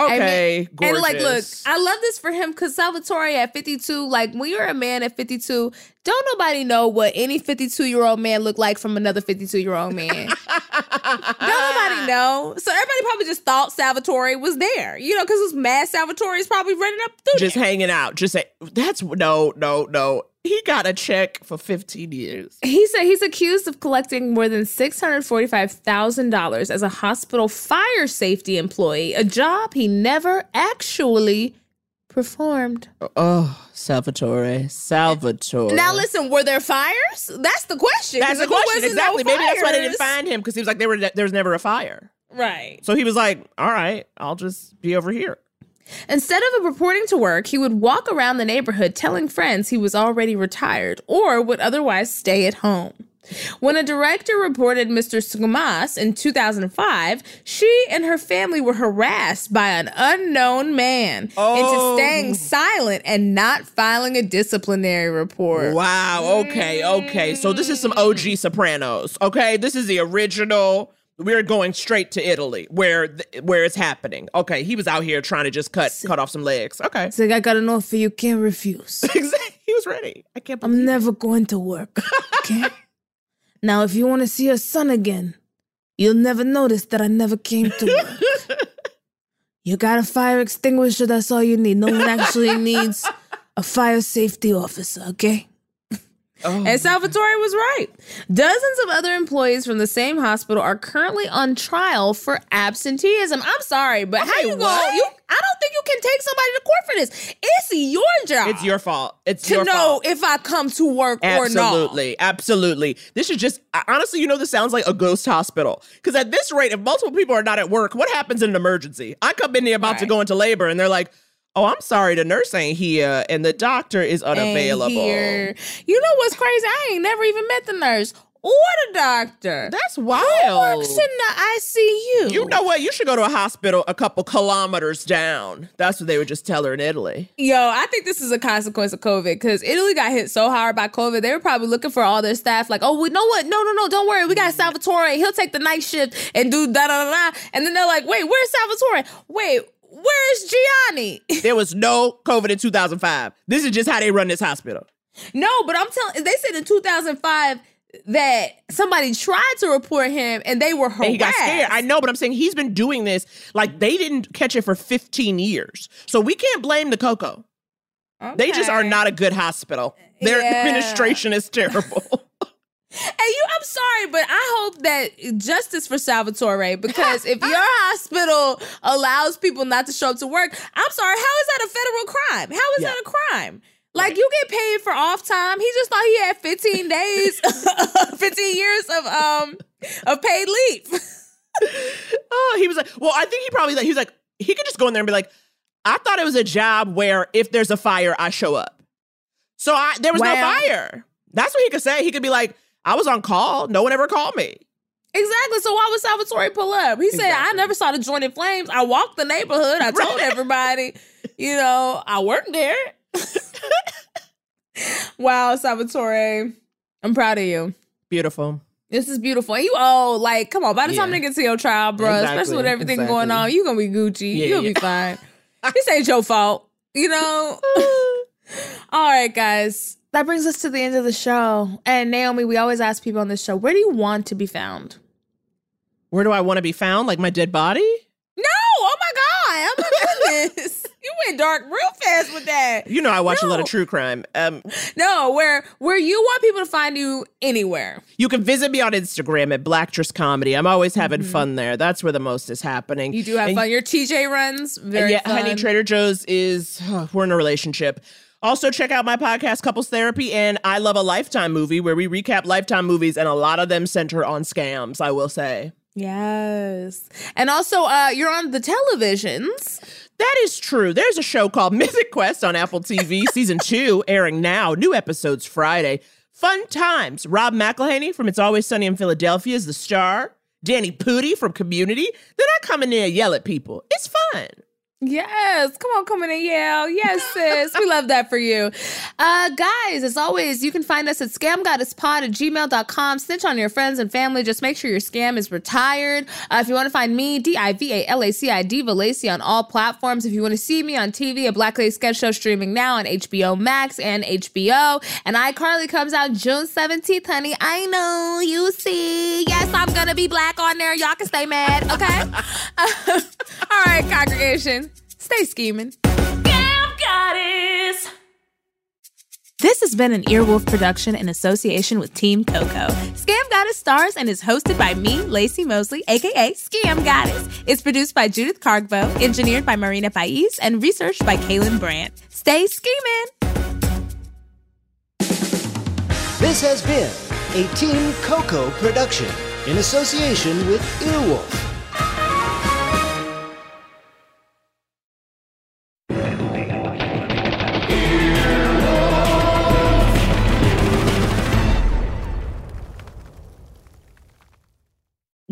Okay, Amen. Gorgeous. And like, look, I love this for him because Salvatore at fifty-two, like when you're a man at fifty-two, don't nobody know what any fifty-two-year-old man looked like from another fifty-two-year-old man. Don't nobody know. So everybody probably just thought Salvatore was there, you know, because this mad Salvatore is probably running up through Just there. hanging out. Just say, that's, no, no, no. He got a check for fifteen years. He said he's accused of collecting more than six hundred forty-five thousand dollars as a hospital fire safety employee, a job he never actually performed. Oh, Salvatore, Salvatore. Now listen, were there fires? That's the question. That's the question, exactly. No Maybe fires. That's why they didn't find him, because he was like, there, were, there was never a fire. Right. So he was like, all right, I'll just be over here. Instead of reporting to work, he would walk around the neighborhood telling friends he was already retired or would otherwise stay at home. When a director reported Mister Sugumas in two thousand five, she and her family were harassed by an unknown man oh. into staying silent and not filing a disciplinary report. Wow. Okay. Okay. So this is some O G Sopranos. Okay. This is the original. We're going straight to Italy, where th- where it's happening. Okay, he was out here trying to just cut so, cut off some legs. Okay. So I got an offer you can't refuse. Exactly. He was ready. I can't believe I'm never it. going to work. Okay? Now, if you want to see your son again, you'll never notice that I never came to work. You got a fire extinguisher, that's all you need. No one actually needs a fire safety officer, okay? Oh. And Salvatore was right. Dozens of other employees from the same hospital are currently on trial for absenteeism. I'm sorry, but okay, how you what? go? You, I don't think you can take somebody to court for this. It's your job. It's your fault. It's to your know fault. if I come to work absolutely, or not. Absolutely, absolutely. This is just honestly, you know, this sounds like a ghost hospital because at this rate, if multiple people are not at work, what happens in an emergency? I come in here about right. to go into labor, and they're like, oh, I'm sorry, the nurse ain't here and the doctor is unavailable. Here. You know what's crazy? I ain't never even met the nurse or the doctor. That's wild. Who works in the I C U? You know what? You should go to a hospital a couple kilometers down. That's what they would just tell her in Italy. Yo, I think this is a consequence of COVID because Italy got hit so hard by COVID. They were probably looking for all their staff like, oh, we know what? No, no, no. Don't worry. We got Salvatore. He'll take the night shift and do da-da-da-da. And then they're like, wait, where's Salvatore? Wait, where's Gianni? There was no COVID in two thousand five. This is just how they run this hospital. No, but I'm telling, they said in two thousand five, that somebody tried to report him and they were harassed. And he got scared. I know, but I'm saying he's been doing this. Like, they didn't catch it for fifteen years. So we can't blame the Coco. Okay. They just are not a good hospital. Their yeah. administration is terrible. And you, I'm sorry, but I hope that justice for Salvatore, because if your hospital allows people not to show up to work, I'm sorry, how is that a federal crime? How is yeah. that a crime? Like, you get paid for off time. He just thought he had fifteen days, fifteen years of um of paid leave. Oh, he was like, well, I think he probably, like, he was like, he could just go in there and be like, I thought it was a job where if there's a fire, I show up. So I there was wow. no fire. That's what he could say. He could be like, I was on call. No one ever called me. Exactly. So why would Salvatore pull up? He said, exactly. I never saw the joint in flames. I walked the neighborhood. I told everybody, you know, I worked there. Wow, Salvatore, I'm proud of you. Beautiful. This is beautiful. And you old, like, come on, by the yeah. time they get to your trial, bro, exactly. especially with everything exactly. going on, you gonna be Gucci. Yeah, You'll yeah. be fine. This ain't your fault, you know? All right, guys. That brings us to the end of the show. And Naomi, we always ask people on this show, where do you want to be found? Where do I want to be found? Like my dead body? No! Oh my God! Oh my goodness! You went dark real fast with that. You know I watch no. a lot of true crime. Um, no, where where you want people to find you anywhere. You can visit me on Instagram at Blacktress Comedy. I'm always having mm-hmm. fun there. That's where the most is happening. You do have and, fun. Your T J runs, very yeah, fun. Honey, Trader Joe's is, oh, we're in a relationship. Also, check out my podcast, Couples Therapy, and I Love a Lifetime Movie, where we recap Lifetime movies, and a lot of them center on scams, I will say. Yes. And also, uh, you're on the televisions. That is true. There's a show called Mythic Quest on Apple T V, season two, airing now. New episodes Friday. Fun times. Rob McElhenney from It's Always Sunny in Philadelphia is the star. Danny Pudi from Community. Then I come in there and yell at people. It's fun. Yes. Come on, come in and yell. Yes, sis. We love that for you. Uh, guys, as always, you can find us at scam goddess pod at gmail dot com. Snitch on your friends and family. Just make sure your scam is retired. Uh, if you want to find me, D I V A L A C I D, Valacy on all platforms. If you want to see me on T V, a Black Lady Sketch Show streaming now on H B O Max and H B O. And iCarly comes out June seventeenth, honey. I know. You see. Yes, I'm going to be black on there. Y'all can stay mad, okay? Uh, all right, congregation. Stay scheming. Damn Goddess! This has been an Earwolf production in association with Team Coco. Scam Goddess stars and is hosted by me, Lacey Mosley, a k a. Scam Goddess. It's produced by Judith Cargbo, engineered by Marina Pais, and researched by Kaylin Brandt. Stay scheming! This has been a Team Coco production in association with Earwolf.